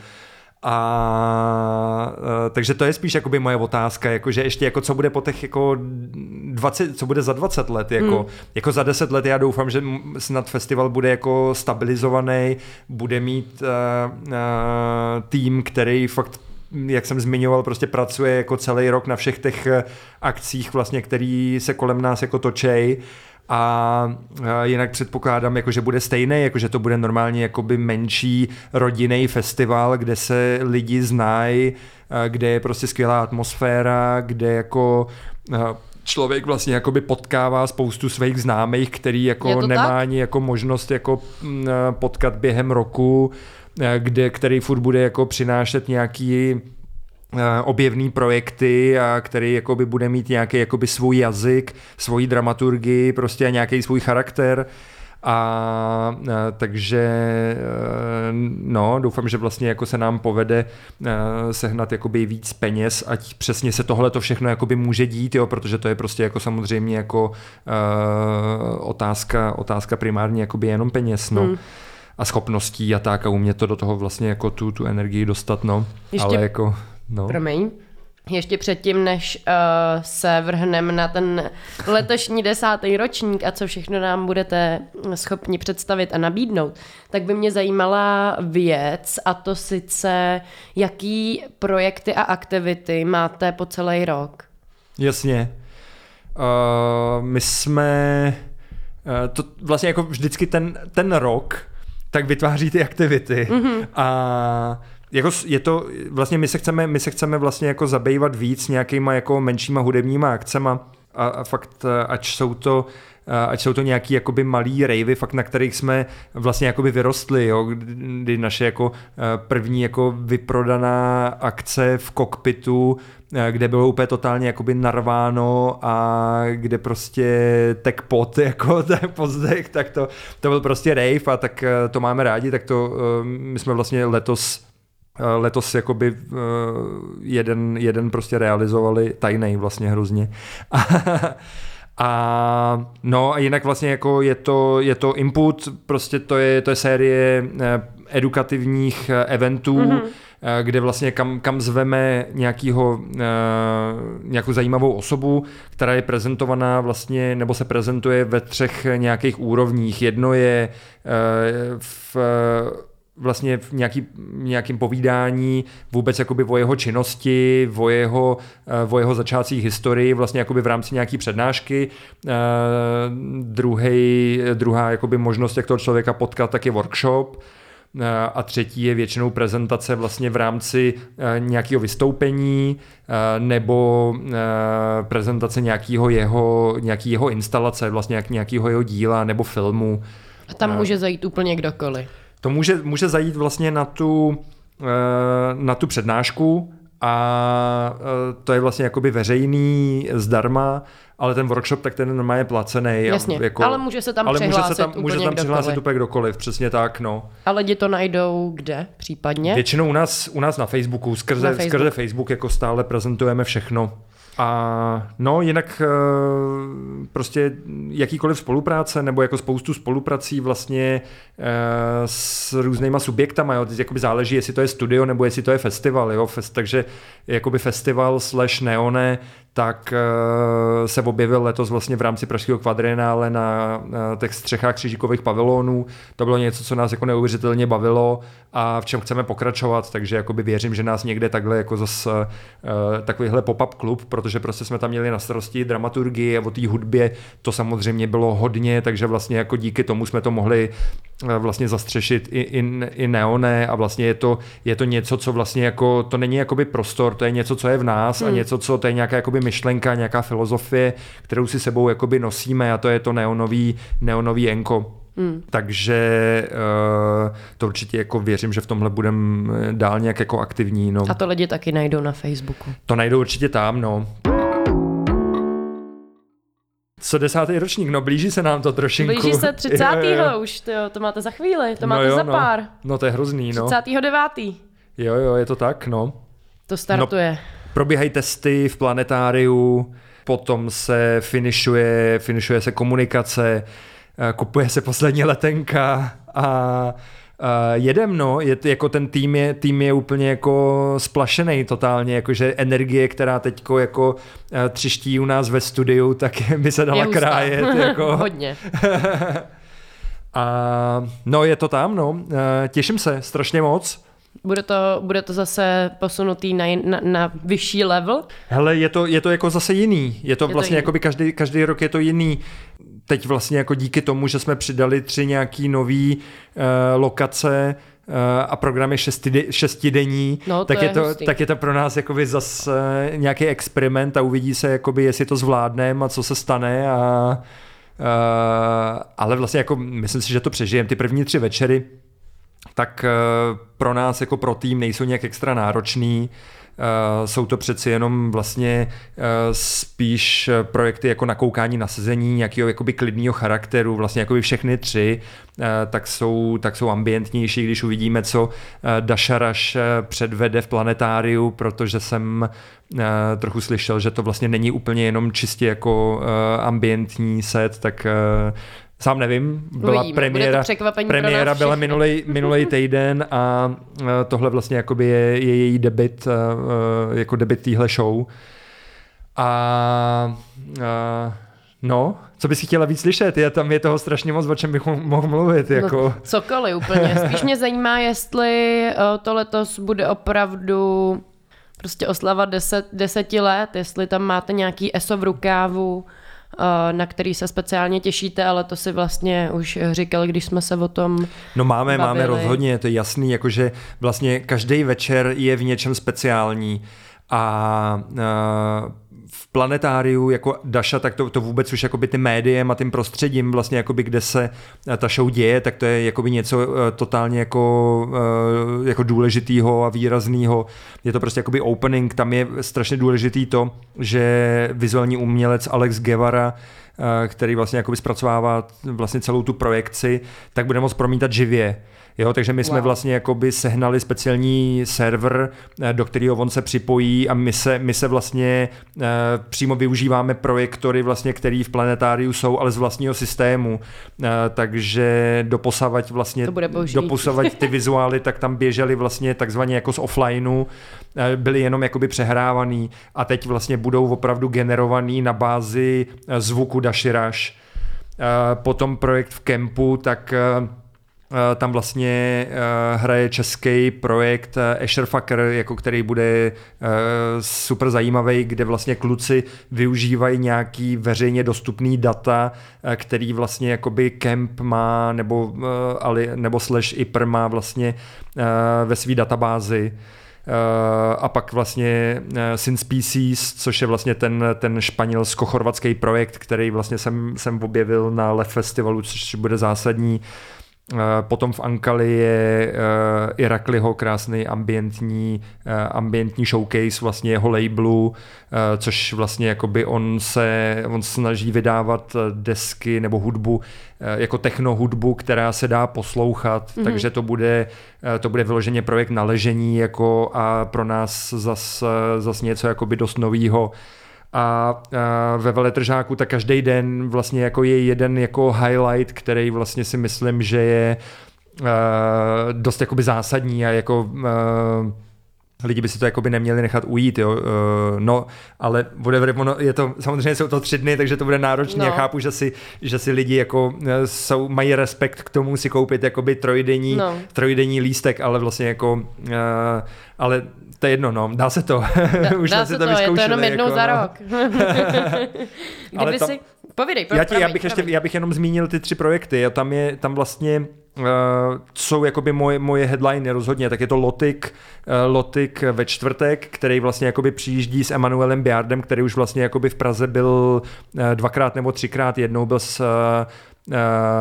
A uh, takže to je spíš jakoby moje otázka, jakože ještě jako co bude po těch jako dvacet, co bude za dvacet let, jako, hmm. jako za deset let já doufám, že snad festival bude jako stabilizovaný, bude mít uh, uh, tým, který fakt, jak jsem zmiňoval, prostě pracuje jako celý rok na všech těch akcích vlastně, který se kolem nás jako točej a jinak předpokládám, jako, že bude stejný, jako, že to bude normálně jakoby menší rodinný festival, kde se lidi znají, kde je prostě skvělá atmosféra, kde jako člověk vlastně jakoby potkává spoustu svých známých, který jako nemá tak? ani jako možnost jako potkat během roku, kde, který furt bude jako přinášet nějaký uh, objevný projekty a který jakoby bude mít nějaký jakoby svůj jazyk, svoji dramaturgii, prostě a nějaký svůj charakter. A uh, takže uh, no, doufám, že vlastně jako se nám povede uh, sehnat jakoby víc peněz, ať přesně se tohle to všechno jakoby může dít, jo, protože to je prostě jako samozřejmě jako uh, otázka, otázka primárně jakoby jenom peněz, no. Hmm. a schopností a tak a umět to do toho vlastně jako tu, tu energii dostat, no. Ještě, ale jako, no. Promiň. Ještě předtím, než uh, se vrhneme na ten letošní desátý ročník a co všechno nám budete schopni představit a nabídnout, tak by mě zajímala věc a to sice, jaký projekty a aktivity máte po celý rok? Jasně. Uh, my jsme uh, to vlastně jako vždycky ten, ten rok tak vytváří ty aktivity. Mm-hmm. A jako je to vlastně my se chceme, my se chceme vlastně jako zabývat víc nějakýma jako menšíma hudebníma akcema a, a fakt ač jsou to ať jsou to nějaký jakoby malý rejvy, fakt na kterých jsme vlastně jakoby vyrostli, jo, kdy naše jako první jako vyprodaná akce v kokpitu, kde bylo úplně totálně jakoby narváno a kde prostě tak pot jako tak pozdech, tak to, to byl prostě rave a tak to máme rádi, tak to my jsme vlastně letos letos jakoby jeden, jeden prostě realizovali tajnej vlastně hrozně. A no a jinak vlastně jako je to, je to input, prostě to je, to je série edukativních eventů, mm-hmm. kde vlastně kam, kam zveme nějakýho, nějakou zajímavou osobu, která je prezentovaná vlastně, nebo se prezentuje ve třech nějakých úrovních. Jedno je v vlastně v nějaký, nějakým povídání vůbec jakoby o jeho činnosti, o jeho, o jeho začátcích historii, vlastně jakoby v rámci nějaký přednášky. Druhý, druhá jakoby možnost, jak toho člověka potkat, tak je workshop. A třetí je většinou prezentace vlastně v rámci nějakého vystoupení nebo prezentace nějakého jeho, nějaký jeho instalace, vlastně nějakého jeho díla nebo filmu. A tam může zajít úplně kdokoliv. To může, může zajít vlastně na tu, na tu přednášku a to je vlastně jakoby veřejný, zdarma, ale ten workshop tak ten normálně je placený. Jasně, jako, ale může se tam ale přihlásit může se tam, úplně může tam přihlásit úplně kdokoliv, přesně tak, no. A lidi to najdou kde případně? Většinou u nás, u nás na Facebooku, skrze, na Facebook. skrze Facebook jako stále prezentujeme všechno. A no, jinak prostě jakýkoliv spolupráce nebo jako spoustu spoluprací vlastně s různýma subjektama, jo, jakoby záleží, jestli to je studio nebo jestli to je festival, jo, Fest, takže jakoby festival slash Neone, tak se objevil letos vlastně v rámci Pražského kvadrienále na těch střechách křížíkových pavilonů. To bylo něco, co nás jako neuvěřitelně bavilo a v čem chceme pokračovat, takže jakoby věřím, že nás někde takhle jako zase takovýhle pop-up klub, protože prostě jsme tam měli na starosti dramaturgii a o té hudbě to samozřejmě bylo hodně, takže vlastně jako díky tomu jsme to mohli vlastně zastřešit i, i, i Neone a vlastně je to, je to něco, co vlastně jako, to není jakoby prostor, to je něco, co je v nás hmm. a něco, co to je nějaká jakoby myšlenka, nějaká filozofie, kterou si sebou jakoby nosíme a to je to neonový, neonový enko. Hmm. Takže uh, to určitě jako věřím, že v tomhle budem dál nějak jako aktivní. No. A to lidi taky najdou na Facebooku. To najdou určitě tam, no. Co desátý ročník, no blíží se nám to trošinku. Blíží se třicátého už, tyjo, to máte za chvíli, to no máte jo, za pár. No. no to je hrozný, no. třicátého devátého Jo, jo, je to tak, no. To startuje. No, probíhají testy v planetáriu, potom se finišuje, finišuje se komunikace, kupuje se poslední letenka a jedem, no, je, jako ten tým je, tým je úplně jako splašenej totálně, jakože energie, která teďko jako třiští u nás ve studiu, tak by se dala krájet. Jako. Hodně. A no, je to tam, no, těším se strašně moc. Bude to, bude to zase posunutý na, na, na vyšší level? Hele, je to, je to jako zase jiný, je to je vlastně to jakoby každý, každý rok je to jiný. Teď vlastně jako díky tomu, že jsme přidali tři nějaký nový uh, lokace uh, a programy šestidenní, šestidenní no, tak, je je to, tak je to pro nás jakoby zase uh, nějaký experiment a uvidí se, jakoby, jestli to zvládneme a co se stane. A, uh, ale vlastně jako myslím si, že to přežijeme. Ty první tři večery tak uh, pro nás jako pro tým nejsou nějak extra náročný. Uh, jsou to přeci jenom vlastně uh, spíš projekty jako nakoukání na sezení, nějakého jakoby klidného charakteru, vlastně jakoby všechny tři, uh, tak jsou, tak jsou ambientnější, když uvidíme, co uh, Dasha Rush předvede v planetáriu, protože jsem uh, trochu slyšel, že to vlastně není úplně jenom čistě jako uh, ambientní set, tak uh, sám nevím, byla Uvidíme. premiéra, premiéra byla minulej, minulej týden a tohle vlastně jakoby je, je její debut, jako debut téhle show. A, a no, co bys chtěla víc slyšet? Já tam je toho strašně moc, o čem bych mohl mluvit. Jako. No, cokoliv úplně. Spíš mě zajímá, jestli to letos bude opravdu prostě oslava deset, deseti let, jestli tam máte nějaký eso v rukávu, na který se speciálně těšíte, ale to si vlastně už říkal, když jsme se o tom No máme, bavili. máme rozhodně, to je jasný, jakože vlastně každý večer je v něčem speciální a uh, v planetáriu jako Dasha, tak to, to vůbec už jakoby tím médiem a tím prostředím vlastně jakoby kde se ta show děje, tak to je jakoby něco uh, totálně jako, uh, jako důležitýho a výraznýho. Je to prostě jakoby opening, tam je strašně důležitý to, že vizuální umělec Alex Guevara, uh, který vlastně jakoby zpracovává vlastně celou tu projekci, tak bude moc promítat živě. Jo, takže my jsme wow. vlastně jakoby sehnali speciální server, do kterého on se připojí a my se, my se vlastně uh, přímo využíváme projektory, vlastně, které v planetáriu jsou, ale z vlastního systému. Uh, takže doposavať vlastně doposavať ty vizuály, tak tam běžely vlastně takzvaně jako z offlineu, uh, byly jenom jakoby přehrávaný a teď vlastně budou opravdu generovaný na bázi zvuku Dashy Rush. Uh, potom projekt v kempu, tak uh, tam vlastně uh, hraje český projekt uh, Asherfaker, jako který bude uh, super zajímavý, kde vlastně kluci využívají nějaký veřejně dostupný data, uh, který vlastně jakoby Camp má nebo, uh, ali, nebo slash I P R má vlastně uh, ve své databázi. Uh, a pak vlastně uh, Sinspecies, což je vlastně ten, ten španělsko-chorvatský projekt, který vlastně jsem, jsem objevil na L E V festivalu, což bude zásadní. Potom v Ankali je uh, Irakliho krásný ambientní, uh, ambientní showcase vlastně jeho labelu, uh, což vlastně jakoby on se on snaží vydávat desky nebo hudbu, uh, jako technohudbu, která se dá poslouchat, mm-hmm. takže to bude, uh, to bude vyloženě projekt na ležení jako a pro nás zas, zas něco jakoby dost novýho. a ve veletržáku tak každý den vlastně jako je jeden jako highlight, který vlastně si myslím, že je dost jakoby zásadní a jako lidi by si to jakoby neměli nechat ujít, jo. No, ale whatever, je to, samozřejmě jsou to tři dny, takže to bude náročné. No. Já chápu, že si, že si lidi jako jsou, mají respekt k tomu si koupit jakoby trojdenní, no. trojdenní lístek, ale vlastně jako, ale to je jedno, no, dá se to. Da, Už dá se to, to je to jenom jednou jako, za rok. Kdyby to, si, povídej, já, ti, já, bych ještě, já bych jenom zmínil ty tři projekty a tam je, tam vlastně Uh, jsou jakoby moje, moje headliny rozhodně, tak je to Lotik, uh, Lotik ve čtvrtek, který vlastně jakoby přijíždí s Emanuelem Biardem, který už vlastně jakoby v Praze byl uh, dvakrát nebo třikrát, jednou byl s, uh, uh,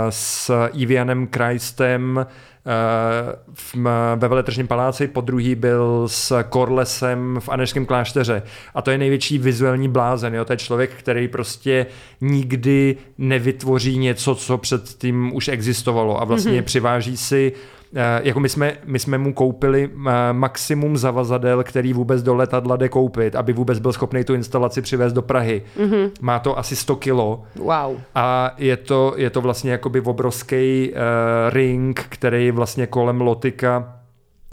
s Ivanem Krajstem uh, v, uh, ve Veletržním paláci, podruhý byl s Korlesem v Anežském klášteře. A to je největší vizuální blázen, jo? To je člověk, který prostě nikdy nevytvoří něco, co předtím už existovalo a vlastně mm-hmm. přiváží si, jako my jsme, my jsme mu koupili maximum zavazadel, který vůbec do letadla jde koupit, aby vůbec byl schopný tu instalaci přivést do Prahy. Mm-hmm. Má to asi sto kilo. Wow. A je to, je to vlastně jakoby obrovský uh, ring, který vlastně kolem Lotika,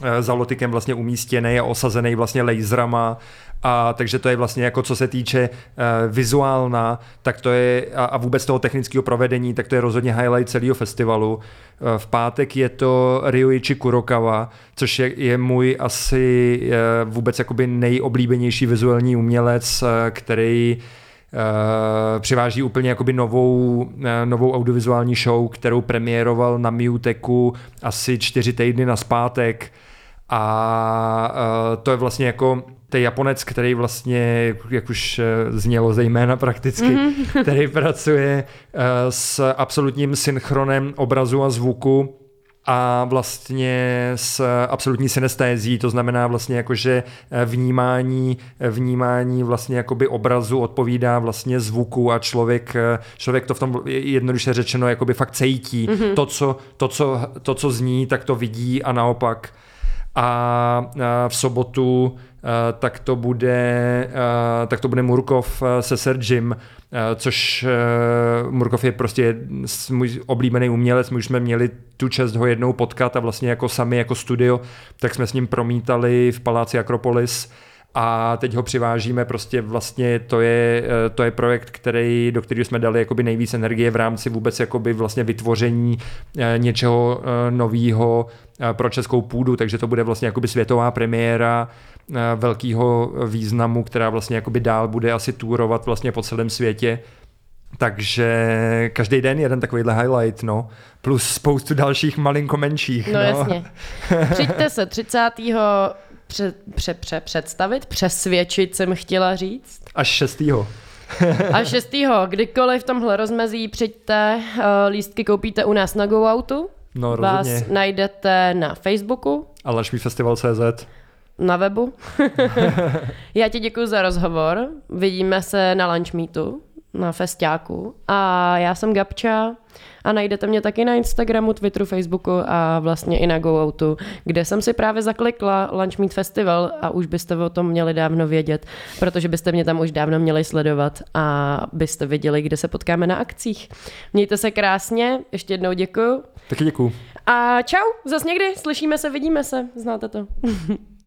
uh, za Lotikem vlastně umístěný a osazený vlastně laserama. A takže to je vlastně jako co se týče uh, vizuálna, tak to je a, a vůbec toho technického provedení, tak to je rozhodně highlight celého festivalu. Uh, v pátek je to Ryuichi Kurokawa, což je, je můj asi uh, vůbec jakoby nejoblíbenější vizuální umělec, uh, který Uh, přiváží úplně jakoby novou, uh, novou audiovizuální show, kterou premiéroval na Miuteku asi čtyři týdny nazpátek. A uh, to je vlastně jako to je Japonec, který vlastně, jak už znělo zejména prakticky, mm-hmm. který pracuje s absolutním synchronem obrazu a zvuku a vlastně s absolutní synestézií, to znamená vlastně jako, že vnímání, vnímání vlastně jakoby obrazu odpovídá vlastně zvuku a člověk, člověk to v tom jednoduše řečeno jakoby fakt cejtí. Mm-hmm. To, co, to, co, to, co zní, tak to vidí a naopak. A v sobotu tak to bude, tak to bude Murkov se Sir Jim, což Murkov je prostě můj oblíbený umělec, my už jsme měli tu čest ho jednou potkat a vlastně jako sami, jako studio, tak jsme s ním promítali v Paláci Akropolis a teď ho přivážíme, prostě vlastně to je, to je projekt, který, do kterého jsme dali jakoby nejvíc energie v rámci vůbec jakoby vlastně vytvoření něčeho nového pro českou půdu, takže to bude vlastně jakoby světová premiéra velkého významu, která vlastně jakoby dál bude asi tourovat vlastně po celém světě. Takže každý den jeden takovýhle highlight, no, plus spoustu dalších malinko menších. No, no. Jasně. Přijďte se třicátého Pře, pře, pře, představit, přesvědčit jsem chtěla říct. Až šestého Až šestého Kdykoliv v tomhle rozmezí přijďte, lístky koupíte u nás na GoOutu. No, vás najdete na Facebooku. A Lunchmeat Festival tečka cé zet. Na webu. Já ti děkuji za rozhovor. Vidíme se na Lunchmeatu, na festiáku. A já jsem Gabča a najdete mě taky na Instagramu, Twitteru, Facebooku a vlastně i na GoOutu, kde jsem si právě zaklikla Lunchmeat Festival a už byste o tom měli dávno vědět, protože byste mě tam už dávno měli sledovat a byste viděli, kde se potkáme na akcích. Mějte se krásně, ještě jednou děkuju. Taky děkuju. A čau, zas někdy, slyšíme se, vidíme se, znáte to.